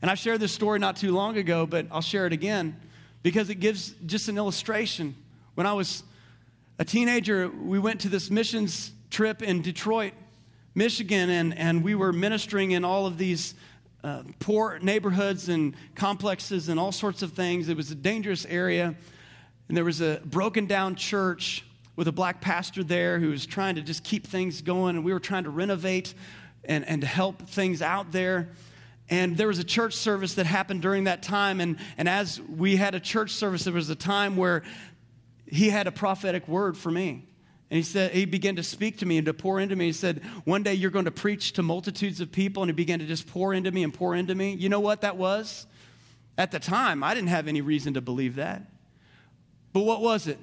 And I shared this story not too long ago, but I'll share it again because it gives just an illustration. When I was a teenager, we went to this missions trip in Detroit, Michigan, and, and we were ministering in all of these uh, poor neighborhoods and complexes and all sorts of things. It was a dangerous area. And there was a broken down church with a black pastor there who was trying to just keep things going. And we were trying to renovate and, and help things out there. And there was a church service that happened during that time. And, and as we had a church service, there was a time where he had a prophetic word for me. And he said, he began to speak to me and to pour into me. He said, one day you're going to preach to multitudes of people. And he began to just pour into me and pour into me. You know what that was? At the time, I didn't have any reason to believe that. But what was it?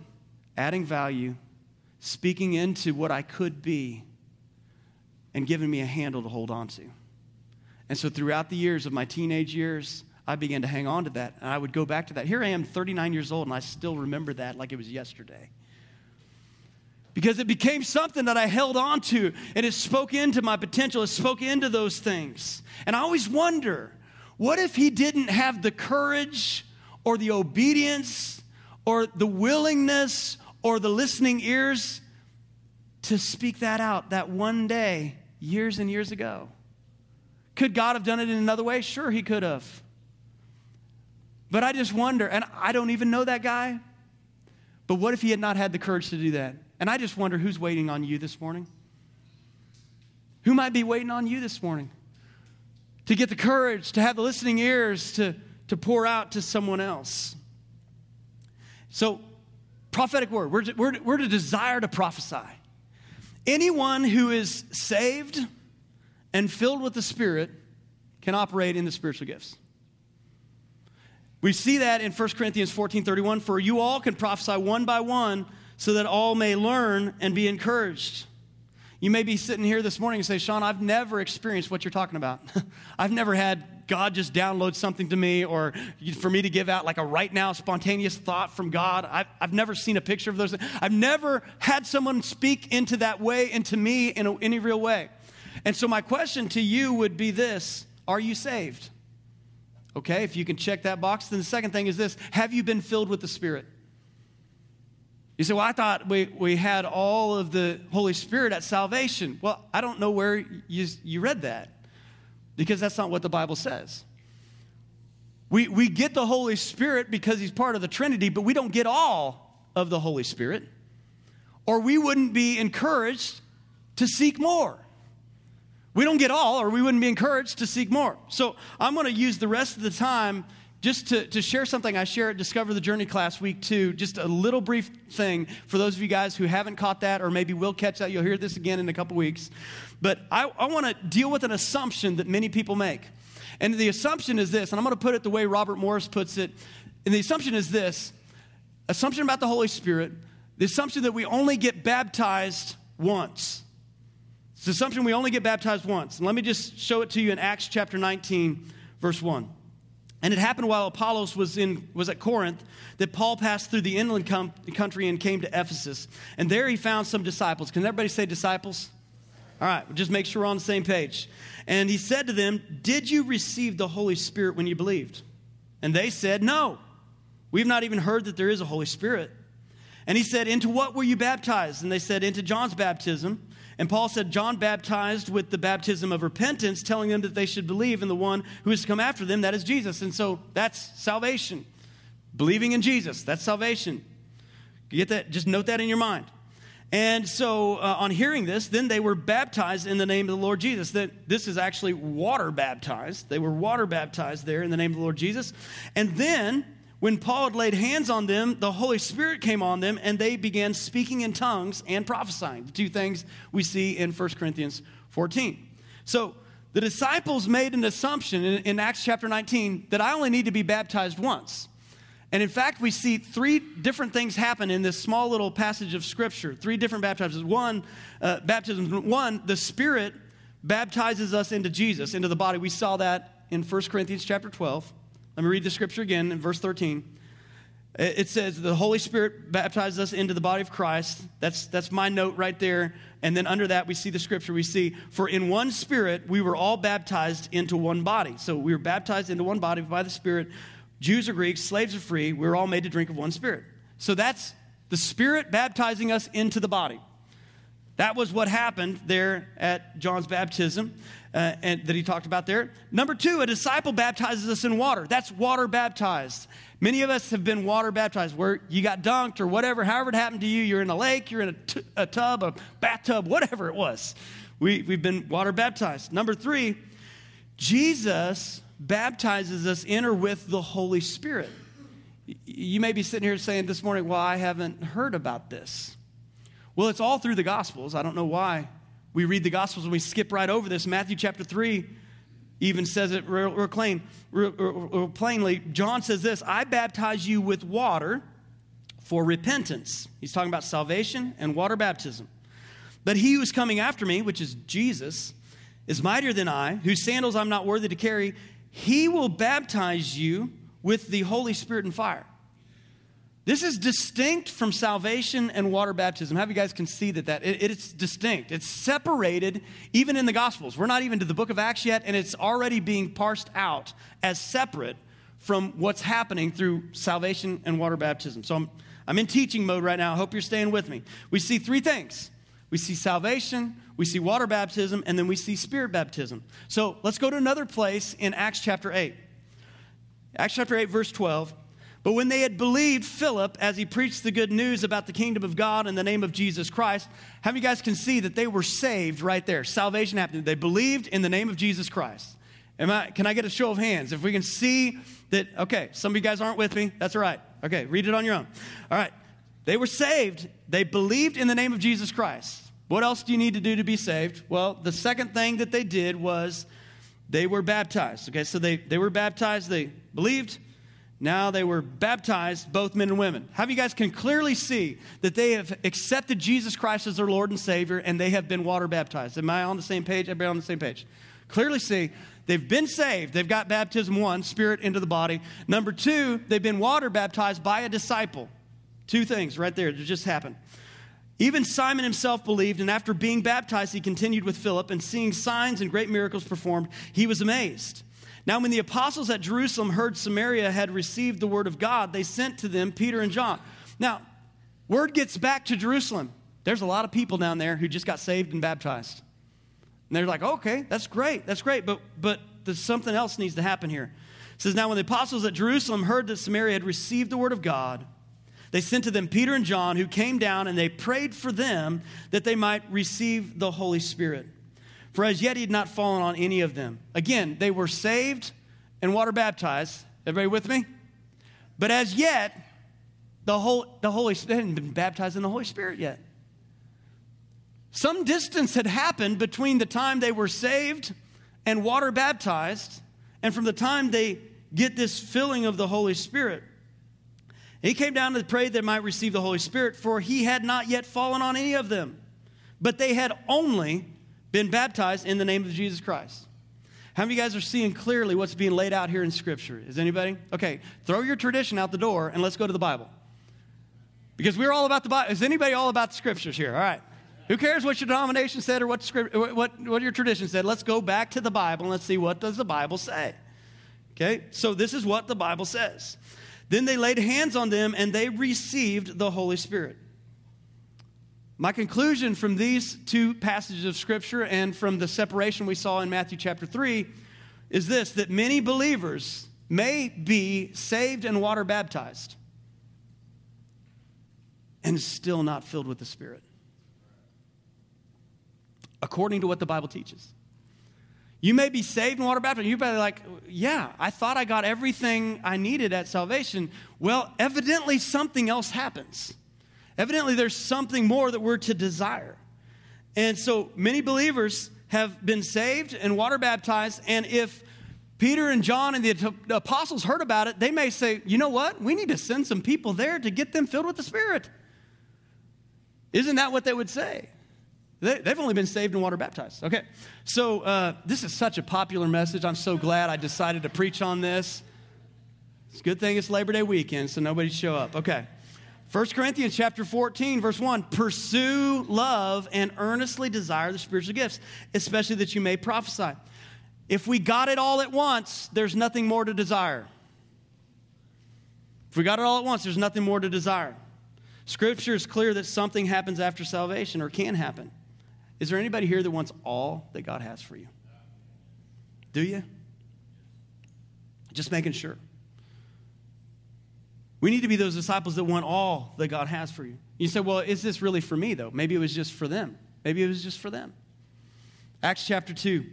Adding value, speaking into what I could be, and giving me a handle to hold on to. And so throughout the years of my teenage years, I began to hang on to that. And I would go back to that. Here I am, thirty-nine years old, and I still remember that like it was yesterday. Because it became something that I held on to, and it spoke into my potential. It spoke into those things. And I always wonder, what if he didn't have the courage or the obedience or the willingness or the listening ears to speak that out that one day years and years ago? Could God have done it in another way? Sure, he could have. But I just wonder, and I don't even know that guy, but what if he had not had the courage to do that? And I just wonder who's waiting on you this morning. Who might be waiting on you this morning to get the courage, to have the listening ears, to, to pour out to someone else? So, prophetic word. We're to, we're, to, we're to desire to prophesy. Anyone who is saved and filled with the Spirit can operate in the spiritual gifts. We see that in First Corinthians fourteen thirty-one. For you all can prophesy one by one, so that all may learn and be encouraged. You may be sitting here this morning and say, Sean, I've never experienced what you're talking about. I've never had God just download something to me, or for me to give out like a right now spontaneous thought from God. I've, I've never seen a picture of those. I've never had someone speak into that way, into me, in a, any real way. And so my question to you would be this: are you saved? Okay, if you can check that box. Then the second thing is this: have you been filled with the Spirit? You say, well, I thought we, we had all of the Holy Spirit at salvation. Well, I don't know where you, you read that, because that's not what the Bible says. We, we get the Holy Spirit because he's part of the Trinity, but we don't get all of the Holy Spirit, or we wouldn't be encouraged to seek more. We don't get all, or we wouldn't be encouraged to seek more. So I'm going to use the rest of the time just to, to share something I share at Discover the Journey class week two, just a little brief thing for those of you guys who haven't caught that, or maybe will catch that. You'll hear this again in a couple weeks. But I, I want to deal with an assumption that many people make. And the assumption is this, and I'm going to put it the way Robert Morris puts it. And the assumption is this: assumption about the Holy Spirit, the assumption that we only get baptized once. It's the assumption we only get baptized once. And let me just show it to you in Acts chapter nineteen, verse one. And it happened while Apollos was in was at Corinth that Paul passed through the inland com- country and came to Ephesus. And there he found some disciples. Can everybody say disciples? All right, just make sure we're on the same page. And he said to them, did you receive the Holy Spirit when you believed? And they said, no, we've not even heard that there is a Holy Spirit. And he said, into what were you baptized? And they said, into John's baptism. And Paul said, John baptized with the baptism of repentance, telling them that they should believe in the one who is to come after them, that is Jesus. And so that's salvation. Believing in Jesus, that's salvation. You get that? Just note that in your mind. And so uh, on hearing this, then they were baptized in the name of the Lord Jesus. That this is actually water baptized. They were water baptized there in the name of the Lord Jesus. And then when Paul had laid hands on them, the Holy Spirit came on them, and they began speaking in tongues and prophesying. The two things we see in First Corinthians fourteen. So the disciples made an assumption in, in Acts chapter nineteen that I only need to be baptized once. And in fact, we see three different things happen in this small little passage of Scripture. Three different baptisms. One, uh, baptism. One, the Spirit baptizes us into Jesus, into the body. We saw that in First Corinthians chapter twelve. Let me read the scripture again in verse thirteen. It says, the Holy Spirit baptizes us into the body of Christ. That's, that's my note right there. And then under that, we see the scripture. We see, for in one Spirit, we were all baptized into one body. So we were baptized into one body by the Spirit. Jews or Greeks, slaves or free, we were all made to drink of one Spirit. So that's the Spirit baptizing us into the body. That was what happened there at John's baptism uh, and that he talked about there. Number two, a disciple baptizes us in water. That's water baptized. Many of us have been water baptized where you got dunked or whatever, however it happened to you. You're in a lake, you're in a, t- a tub, a bathtub, whatever it was. We, we've been water baptized. Number three, Jesus baptizes us in or with the Holy Spirit. You may be sitting here saying this morning, well, I haven't heard about this. Well, it's all through the Gospels. I don't know why we read the Gospels and we skip right over this. Matthew chapter three even says it real, real, plain, real, real plainly. John says this, I baptize you with water for repentance. He's talking about salvation and water baptism. But he who is coming after me, which is Jesus, is mightier than I, whose sandals I'm not worthy to carry. He will baptize you with the Holy Spirit and fire. This is distinct from salvation and water baptism. How you guys can see that, that it, it's distinct. It's separated even in the Gospels. We're not even to the book of Acts yet, and it's already being parsed out as separate from what's happening through salvation and water baptism. So I'm, I'm in teaching mode right now. I hope you're staying with me. We see three things. We see salvation, we see water baptism, and then we see spirit baptism. So let's go to another place in Acts chapter eight. Acts chapter eight, verse twelve. But when they had believed Philip as he preached the good news about the kingdom of God in the name of Jesus Christ, how many of you guys can see that they were saved right there? Salvation happened. They believed in the name of Jesus Christ. Am I, can I get a show of hands? If we can see that, okay, some of you guys aren't with me. That's all right. Okay, read it on your own. All right. They were saved. They believed in the name of Jesus Christ. What else do you need to do to be saved? Well, the second thing that they did was they were baptized. Okay, so they, they were baptized. They believed. Now they were baptized, both men and women. How you guys can clearly see that they have accepted Jesus Christ as their Lord and Savior, and they have been water baptized. Am I on the same page? Everybody on the same page? Clearly see, they've been saved. They've got baptism, one, spirit into the body. Number two, they've been water baptized by a disciple. Two things right there that just happened. Even Simon himself believed, and after being baptized, he continued with Philip, and seeing signs and great miracles performed, he was amazed. Now, when the apostles at Jerusalem heard Samaria had received the word of God, they sent to them Peter and John. Now, word gets back to Jerusalem. There's a lot of people down there who just got saved and baptized. And they're like, okay, that's great, that's great, but but there's something else needs to happen here. It says, now when the apostles at Jerusalem heard that Samaria had received the word of God, they sent to them Peter and John, who came down, and they prayed for them that they might receive the Holy Spirit. For as yet he had not fallen on any of them. Again, they were saved and water baptized. Everybody with me? But as yet, the whole the Holy Spirit hadn't been baptized in the Holy Spirit yet. Some distance had happened between the time they were saved and water baptized, and from the time they get this filling of the Holy Spirit. He came down and prayed that they might receive the Holy Spirit, for he had not yet fallen on any of them, but they had only been baptized in the name of Jesus Christ. How many of you guys are seeing clearly what's being laid out here in Scripture? Is anybody? Okay, throw your tradition out the door and let's go to the Bible. Because we're all about the Bible. Is anybody all about the Scriptures here? All right. Who cares what your denomination said or what script, what, what your tradition said? Let's go back to the Bible and let's see what does the Bible say. Okay, so this is what the Bible says. Then they laid hands on them and they received the Holy Spirit. My conclusion from these two passages of Scripture and from the separation we saw in Matthew chapter three is this, that many believers may be saved and water baptized and still not filled with the Spirit, according to what the Bible teaches. You may be saved and water baptized. You may be like, yeah, I thought I got everything I needed at salvation. Well, evidently something else happens. Evidently, there's something more that we're to desire. And so many believers have been saved and water baptized. And if Peter and John and the apostles heard about it, they may say, you know what? We need to send some people there to get them filled with the Spirit. Isn't that what they would say? They, they've only been saved and water baptized. Okay, so uh, this is such a popular message. I'm so glad I decided to preach on this. It's a good thing it's Labor Day weekend, so nobody show up. Okay. First Corinthians chapter fourteen, verse one, pursue love and earnestly desire the spiritual gifts, especially that you may prophesy. If we got it all at once, there's nothing more to desire. If we got it all at once, there's nothing more to desire. Scripture is clear that something happens after salvation or can happen. Is there anybody here that wants all that God has for you? Do you? Just making sure. We need to be those disciples that want all that God has for you. You say, well, is this really for me, though? Maybe it was just for them. Maybe it was just for them. Acts chapter two,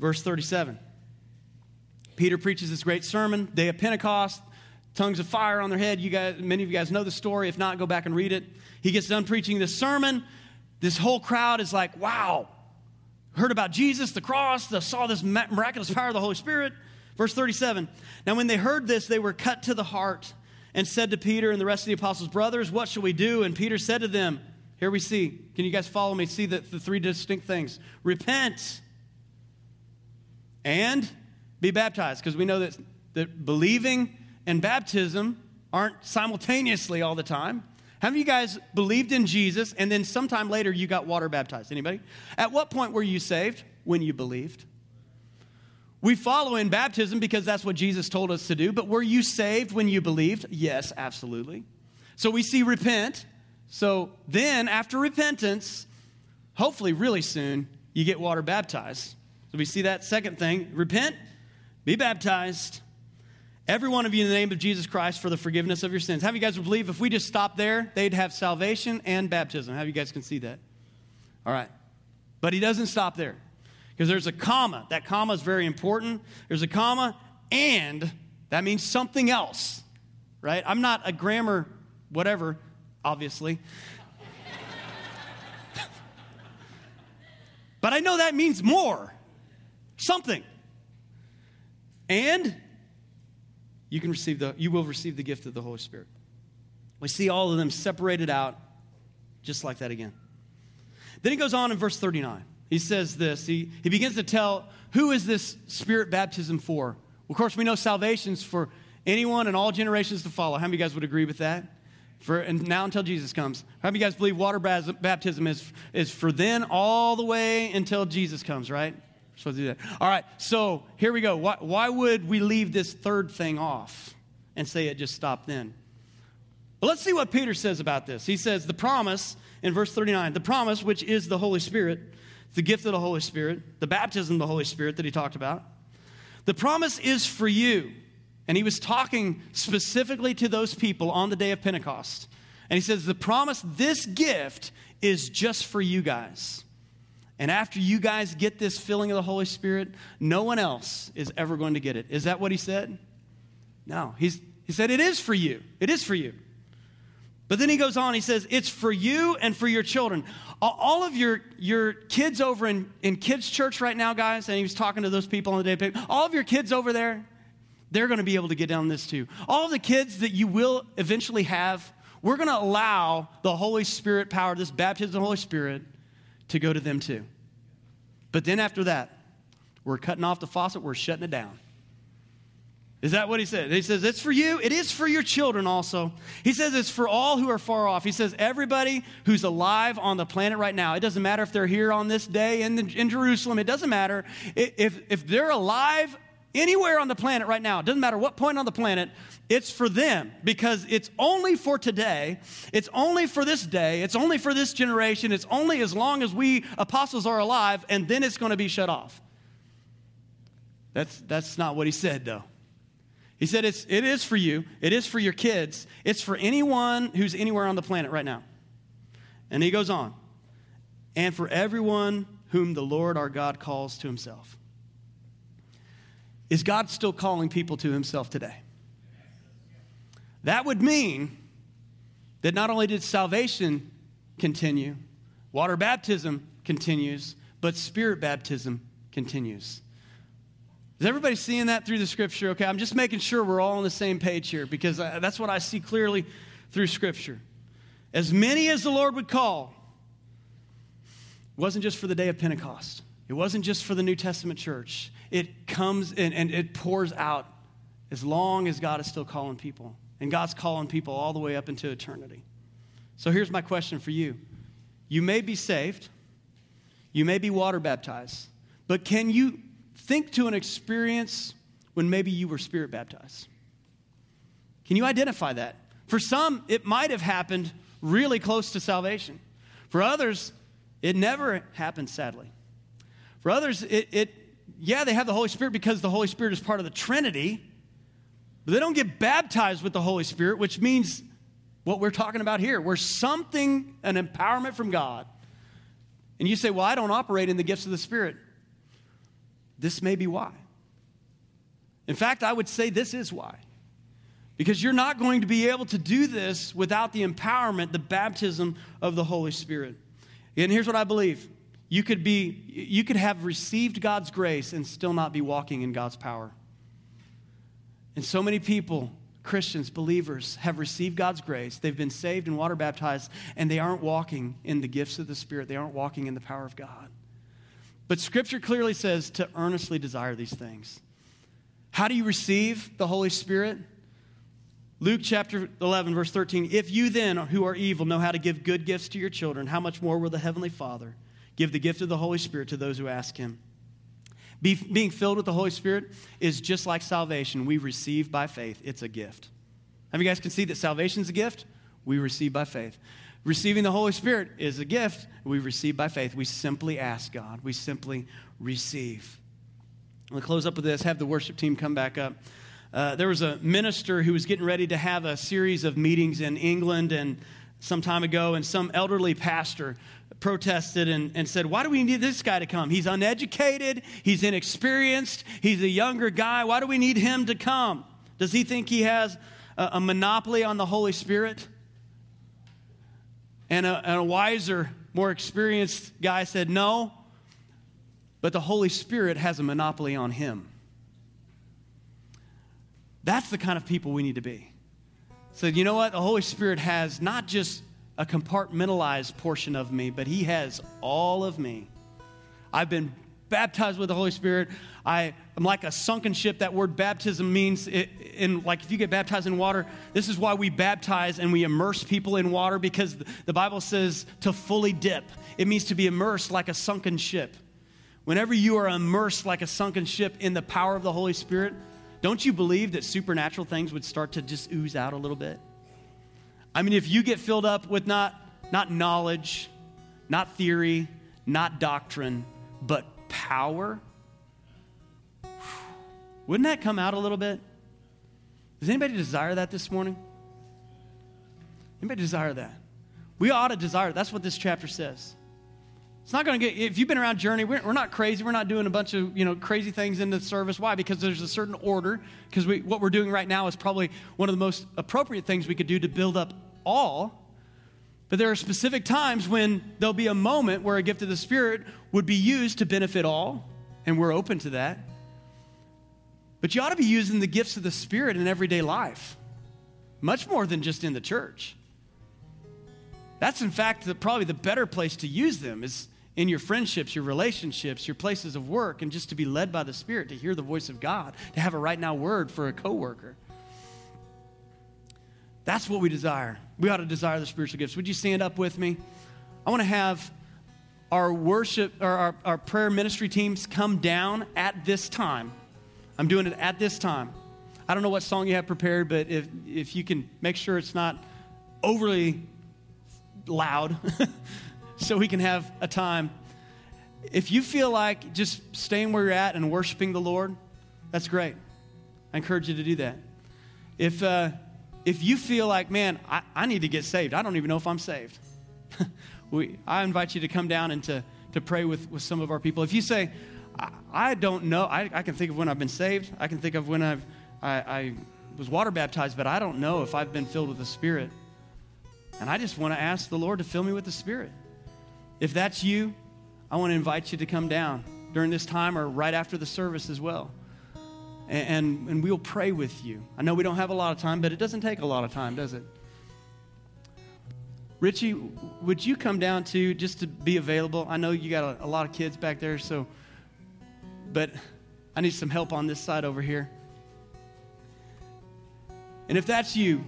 verse thirty-seven. Peter preaches this great sermon, day of Pentecost, tongues of fire on their head. You guys, many of you guys know the story. If not, go back and read it. He gets done preaching this sermon. This whole crowd is like, wow, heard about Jesus, the cross, they saw this miraculous power of the Holy Spirit. Verse thirty-seven, now when they heard this, they were cut to the heart and said to Peter and the rest of the apostles, brothers, what shall we do? And Peter said to them, here we see, can you guys follow me? See the, the three distinct things. Repent and be baptized. Because we know that, that believing and baptism aren't simultaneously all the time. Have you guys believed in Jesus and then sometime later you got water baptized? Anybody? At what point were you saved? When you believed. We follow in baptism because that's what Jesus told us to do, but were you saved when you believed? Yes, absolutely. So we see repent. So then after repentance, hopefully really soon, you get water baptized. So we see that second thing, repent, be baptized, every one of you in the name of Jesus Christ for the forgiveness of your sins. How many of you guys would believe if we just stopped there, they'd have salvation and baptism? How many of you guys can see that? All right. But he doesn't stop there. Because there's a comma. That comma is very important. There's a comma, and that means something else, right? I'm not a grammar whatever, obviously. But I know that means more, something. And you can receive the, you will receive the gift of the Holy Spirit. We see all of them separated out just like that again. Then he goes on in verse thirty-nine. He says this. He, he begins to tell, who is this spirit baptism for? Of course, we know salvation's for anyone and all generations to follow. How many of you guys would agree with that? For and now until Jesus comes. How many of you guys believe water baptism is, is for then all the way until Jesus comes, right? We're supposed to do that. All right, so here we go. Why, why would we leave this third thing off and say it just stopped then? But let's see what Peter says about this. He says the promise in verse thirty-nine, the promise which is the Holy Spirit, the gift of the Holy Spirit, the baptism of the Holy Spirit that he talked about. The promise is for you. And he was talking specifically to those people on the day of Pentecost. And he says, the promise, this gift is just for you guys. And after you guys get this filling of the Holy Spirit, no one else is ever going to get it. Is that what he said? No. He's, he said, it is for you. It is for you. But then he goes on, he says, it's for you and for your children. All of your, your kids over in, in kids' church right now, guys, and he was talking to those people on the day of Pentecost, all of your kids over there, they're going to be able to get down this too. All of the kids that you will eventually have, we're going to allow the Holy Spirit power, this baptism of the Holy Spirit, to go to them too. But then after that, we're cutting off the faucet, we're shutting it down. Is that what he said? He says, it's for you. It is for your children also. He says, it's for all who are far off. He says, everybody who's alive on the planet right now. It doesn't matter if they're here on this day in, the, in Jerusalem. It doesn't matter. If, if they're alive anywhere on the planet right now, it doesn't matter what point on the planet, it's for them because it's only for today. It's only for this day. It's only for this generation. It's only as long as we apostles are alive, and then it's going to be shut off. That's, that's not what he said, though. He said, it's, it is for you. It is for your kids. It's for anyone who's anywhere on the planet right now. And he goes on. And for everyone whom the Lord our God calls to himself. Is God still calling people to himself today? That would mean that not only did salvation continue, water baptism continues, but spirit baptism continues. Is everybody seeing that through the scripture? Okay, I'm just making sure we're all on the same page here because that's what I see clearly through scripture. As many as the Lord would call, it wasn't just for the day of Pentecost. It wasn't just for the New Testament church. It comes and, and it pours out as long as God is still calling people. And God's calling people all the way up into eternity. So here's my question for you. You may be saved. You may be water baptized. But can you think to an experience when maybe you were spirit baptized? Can you identify that? For some, it might have happened really close to salvation. For others, it never happens, sadly. For others, it, it yeah, they have the Holy Spirit because the Holy Spirit is part of the Trinity, but they don't get baptized with the Holy Spirit, which means what we're talking about here, where something, an empowerment from God. And you say, well, I don't operate in the gifts of the Spirit. This may be why. In fact, I would say this is why. Because you're not going to be able to do this without the empowerment, the baptism of the Holy Spirit. And here's what I believe. You could be, you could have received God's grace and still not be walking in God's power. And so many people, Christians, believers, have received God's grace. They've been saved and water baptized, and they aren't walking in the gifts of the Spirit. They aren't walking in the power of God. But Scripture clearly says to earnestly desire these things. How do you receive the Holy Spirit? Luke chapter eleven, verse thirteen, if you then who are evil know how to give good gifts to your children, how much more will the Heavenly Father give the gift of the Holy Spirit to those who ask Him? Be, being filled with the Holy Spirit is just like salvation. We receive by faith. It's a gift. Have you guys conceded that salvation is a gift? We receive by faith. Receiving the Holy Spirit is a gift. We receive by faith. We simply ask God. We simply receive. We'll close up with this. Have the worship team come back up. Uh, there was a minister who was getting ready to have a series of meetings in England and some time ago, and some elderly pastor protested and, and said, why do we need this guy to come? He's uneducated, he's inexperienced, he's a younger guy. Why do we need him to come? Does he think he has a, a monopoly on the Holy Spirit? And a, and a wiser, more experienced guy said, no, but the Holy Spirit has a monopoly on him. That's the kind of people we need to be. So you know what? The Holy Spirit has not just a compartmentalized portion of me, but He has all of me. I've been baptized with the Holy Spirit. I am like a sunken ship. That word baptism means, it, in like if you get baptized in water, this is why we baptize and we immerse people in water, because the Bible says to fully dip. It means to be immersed like a sunken ship. Whenever you are immersed like a sunken ship in the power of the Holy Spirit, don't you believe that supernatural things would start to just ooze out a little bit? I mean, if you get filled up with not, not knowledge, not theory, not doctrine, but power, wouldn't that come out a little bit? Does anybody desire that this morning? Anybody desire that? We ought to desire it. That's what this chapter says. It's not going to get, if you've been around Journey, we're, we're not crazy. We're not doing a bunch of, you know, crazy things in the service. Why? Because there's a certain order. Because we, what we're doing right now is probably one of the most appropriate things we could do to build up all. But there are specific times when there'll be a moment where a gift of the Spirit would be used to benefit all, and we're open to that. But you ought to be using the gifts of the Spirit in everyday life, much more than just in the church. That's, in fact, the, probably the better place to use them is in your friendships, your relationships, your places of work, and just to be led by the Spirit, to hear the voice of God, to have a right now word for a coworker. That's what we desire. We ought to desire the spiritual gifts. Would you stand up with me? I want to have our worship or our, our prayer ministry teams come down at this time. I'm doing it at this time. I don't know what song you have prepared, but if if you can make sure it's not overly loud so we can have a time. If you feel like just staying where you're at and worshiping the Lord, that's great. I encourage you to do that. If uh, if you feel like, man, I, I need to get saved. I don't even know if I'm saved. we, I invite you to come down and to, to pray with, with some of our people. If you say, I, I don't know. I, I can think of when I've been saved. I can think of when I've, I, I was water baptized, but I don't know if I've been filled with the Spirit. And I just want to ask the Lord to fill me with the Spirit. If that's you, I want to invite you to come down during this time or right after the service as well. And, and, and we'll pray with you. I know we don't have a lot of time, but it doesn't take a lot of time, does it? Richie, would you come down too, just to be available? I know you got a, a lot of kids back there, so, but I need some help on this side over here. And if that's you,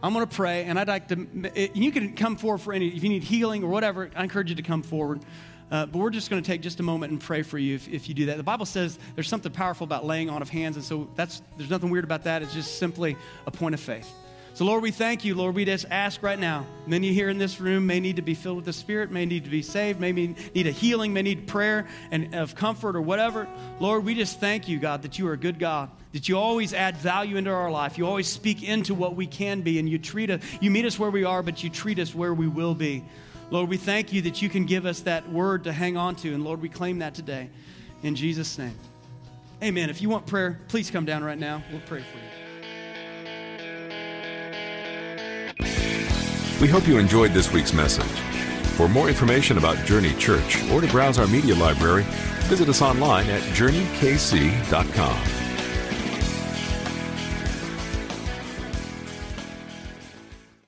I'm going to pray, and I'd like to, you can come forward for any, if you need healing or whatever, I encourage you to come forward. Uh, but we're just going to take just a moment and pray for you if, if you do that. The Bible says there's something powerful about laying on of hands, and so that's there's nothing weird about that. It's just simply a point of faith. So, Lord, we thank you. Lord, we just ask right now, many here in this room may need to be filled with the Spirit, may need to be saved, may need a healing, may need prayer and of comfort or whatever. Lord, we just thank you, God, that you are a good God, that you always add value into our life. You always speak into what we can be, and you treat us, you meet us where we are, but you treat us where we will be. Lord, we thank you that you can give us that word to hang on to, and Lord, we claim that today. In Jesus' name, amen. If you want prayer, please come down right now. We'll pray for you. We hope you enjoyed this week's message. For more information about Journey Church or to browse our media library, visit us online at journey k c dot com.